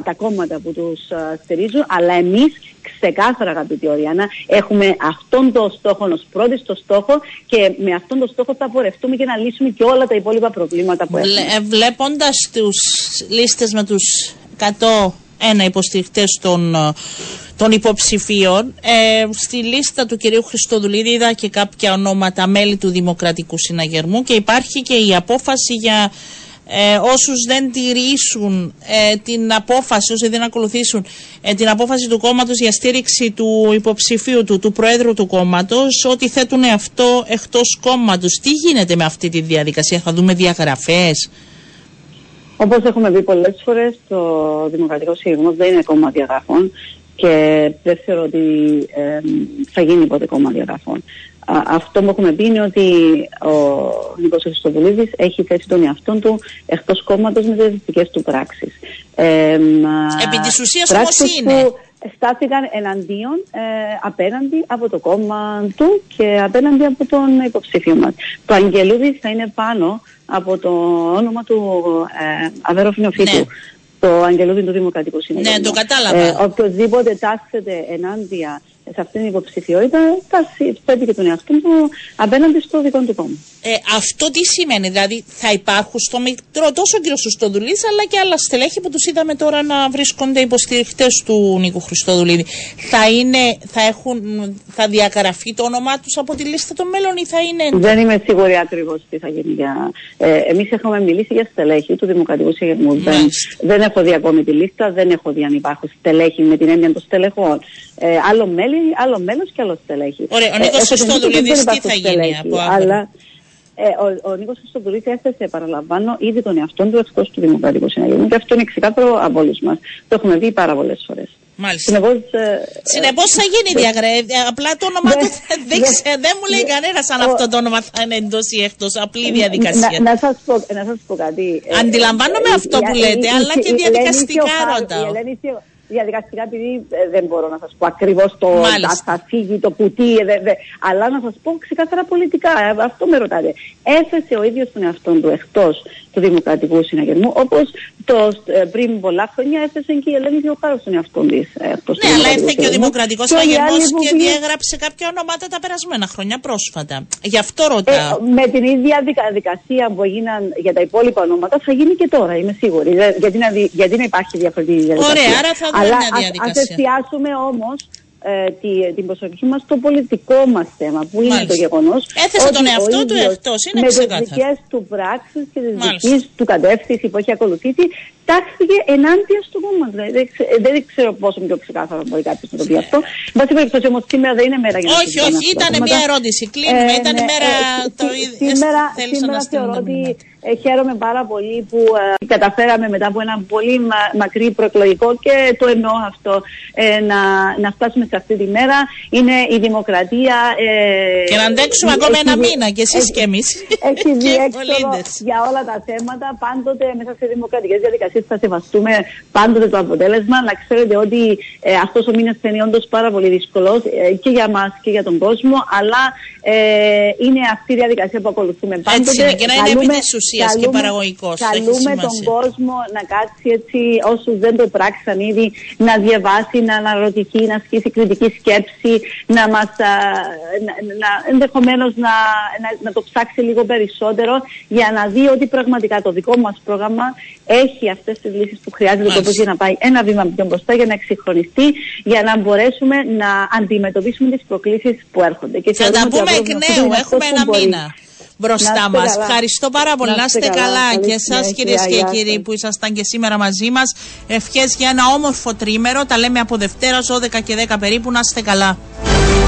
τα κόμματα που τους uh, στηρίζουν, αλλά εμείς ξεκάθαρα, αγαπητή Ριάννα, έχουμε αυτόν τον στόχο ως πρώτιστο στόχο και με αυτόν τον στόχο θα πορευτούμε και να λύσουμε και όλα τα υπόλοιπα προβλήματα που έχουμε. Βλέ, βλέποντας τους λίστες με τους εκατό ένα υποστηρικτές των, των υποψηφίων. Ε, στη λίστα του κυρίου Χριστοδουλίδη είδα και κάποια ονόματα μέλη του Δημοκρατικού Συναγερμού και υπάρχει και η απόφαση για ε, όσους δεν τηρήσουν ε, την απόφαση, όσοι δεν ακολουθήσουν ε, την απόφαση του κόμματος για στήριξη του υποψηφίου του, του Προέδρου του κόμματος, ότι θέτουν αυτό εκτός κόμματος. Τι γίνεται με αυτή τη διαδικασία, θα δούμε διαγραφές? Όπως έχουμε πει πολλές φορές, το Δημοκρατικό Σύγχρονο δεν είναι κόμμα διαγραφών και δεν θεωρώ ότι ε, θα γίνει ποτέ κόμμα διαγραφών. Α, αυτό που έχουμε πει είναι ότι ο Νίκος Χριστοδουλίδης έχει θέσει τον εαυτό του εκτός κόμματος με τις δυτικές του πράξεις. Ε, Επί της ουσίας όμως είναι. Στάθηκαν εναντίον ε, απέναντι από το κόμμα του και απέναντι από τον υποψήφιο μας. Το Αγγελούδης θα είναι πάνω από το όνομα του ε, Αβέρωφ Νεοφύτου. Ναι. Το Αγγελούδη του Δημοκρατικού Συνεδρίου. Ναι, το κατάλαβα. Ε, οποιοδήποτε τάσσεται ενάντια σε αυτήν την υποψηφιότητα, τάσσε, πέτει και τον εαυτό του απέναντι στο δικό του κόμμα. Ε, αυτό τι σημαίνει, δηλαδή θα υπάρχουν στο μικρό τόσο ο κ. Χριστοδουλίδης αλλά και άλλα στελέχη που τους είδαμε τώρα να βρίσκονται υποστηριχτές του Νίκου Χριστοδουλίδη. Θα, είναι, θα, έχουν, θα διακαραφεί το όνομά τους από τη λίστα των μέλων ή θα είναι? Δεν είμαι σίγουρη ακριβώς τι θα γίνει. Για... Ε, εμείς έχουμε μιλήσει για στελέχη του Δημοκρατικού Συγγερμού. Δεν, δεν έχω δει ακόμη τη λίστα, δεν έχω δει αν υπάρχουν στελέχη με την έννοια των στελεχών. Ε, άλλο μέλη, άλλο μέλος και άλλο στελέχη. Ωραία, ο Νίκος Χριστοδουλίδης τι θα γίνει από αύριο? Ε, ο, ο Νίκος Χριστοδουλίδης έθεσε, παραλαμβάνω, ήδη τον εαυτόν του εκτός του Δημοκρατικού Συναγερμού και αυτό είναι ξεκάθαρο από όλους μας. Το έχουμε δει πάρα πολλές φορές. Μάλιστα. Συνεπώς, ε, Συνεπώς θα γίνει η διαγραφή. Απλά το όνομα του δεν ξέρω, δεν μου λέει κανένας αν αυτό το όνομα θα είναι εντός ή εκτός. Απλή διαδικασία. Να σας πω κάτι. Αντιλαμβάνομαι αυτό που λέτε, αλλά και διαδικαστικά ρωτάω. Διαδικαστικά, επειδή ε, δεν μπορώ να σας πω ακριβώς το θα φύγει, το κουτί, ε, δε, δε, αλλά να σας πω ξεκάθαρα πολιτικά, ε, αυτό με ρωτάτε. Έθεσε ο ίδιος τον εαυτόν του εκτός του Δημοκρατικού Συναγερμού, όπως το, ε, πριν πολλά χρόνια έθεσε και η Ελένη Θεοχάρου στον εαυτόν της. Ε, ναι, αλλά ήρθε και ο Δημοκρατικός Συναγερμός και, και διέγραψε κάποια ονομάτα τα περασμένα χρόνια πρόσφατα. Γι' αυτό ρωτάω. Ε, με την ίδια διαδικασία που έγιναν για τα υπόλοιπα ονόματα θα γίνει και τώρα, είμαι σίγουρη. Γιατί να, γιατί να υπάρχει διαφορετική διαδικασία. Ωραία, άρα θα. Αλλά ας εστιάσουμε όμως ε, τη, την προσοχή μας στο πολιτικό μας θέμα, που Μάλιστα. είναι το γεγονός. Έθεσε τον εαυτό του εκτός, είναι ξεκάθαρο. Με τις δικές του πράξεις και τις δικές του κατεύθυνση που έχει ακολουθήσει, τάχθηκε ενάντια στο κόμμα. Δηλαδή, δεν, ξε, δεν ξέρω πόσο πιο ξεκάθαρο μπορεί κάποιος να το πει αυτό. Βάση περιπτώσει όμως σήμερα δεν είναι μέρα για να το πει. Όχι, όχι, ήταν μια ερώτηση. Κλείνουμε, ε, ήταν η μέρα. Σήμερα θεωρώ ότι χαίρομαι πάρα πολύ που ε, καταφέραμε μετά από ένα πολύ μα, μακρύ προεκλογικό και το εννοώ αυτό ε, να, να φτάσουμε σε αυτή τη μέρα. Είναι η δημοκρατία. Ε, και να αντέξουμε ε, ακόμα έχει, ένα μήνα κι εσείς κι εμείς. Έχει διέξοδο για όλα τα θέματα. Πάντοτε μέσα σε δημοκρατικές διαδικασίες θα σεβαστούμε πάντοτε το αποτέλεσμα. Να ξέρετε ότι ε, αυτός ο μήνας θα είναι όντως πάρα πολύ δύσκολος ε, και για μας και για τον κόσμο. Αλλά ε, είναι αυτή η διαδικασία που ακολουθούμε πάντοτε. Έτσι είναι, και να είναι επί της ουσίας και παραγωγικός. Καλούμε τον κόσμο να κάτσει έτσι, όσους δεν το πράξαν ήδη, να διαβάσει, να αναρωτηθεί, να ασκήσει κριτική σκέψη, να μας, α, να, να, ενδεχομένως να, να, να το ψάξει λίγο περισσότερο για να δει ότι πραγματικά το δικό μας πρόγραμμα έχει αυτές τις λύσεις που χρειάζεται το για να πάει ένα βήμα πιο μπροστά, για να εξυγχρονιστεί, για να μπορέσουμε να αντιμετωπίσουμε τις προκλήσεις που έρχονται. Και θα τα πούμε εκ νέου, έχουμε ένα μήνα. μπροστά μας. Ευχαριστώ πάρα πολύ. Να είστε καλά, καλά. Και εσάς κυρίες και κύριοι που ήσασταν και σήμερα μαζί μας. Ευχές για ένα όμορφο τρίμερο. Τα λέμε από Δευτέρα στις δώδεκα και δέκα περίπου. Να είστε καλά.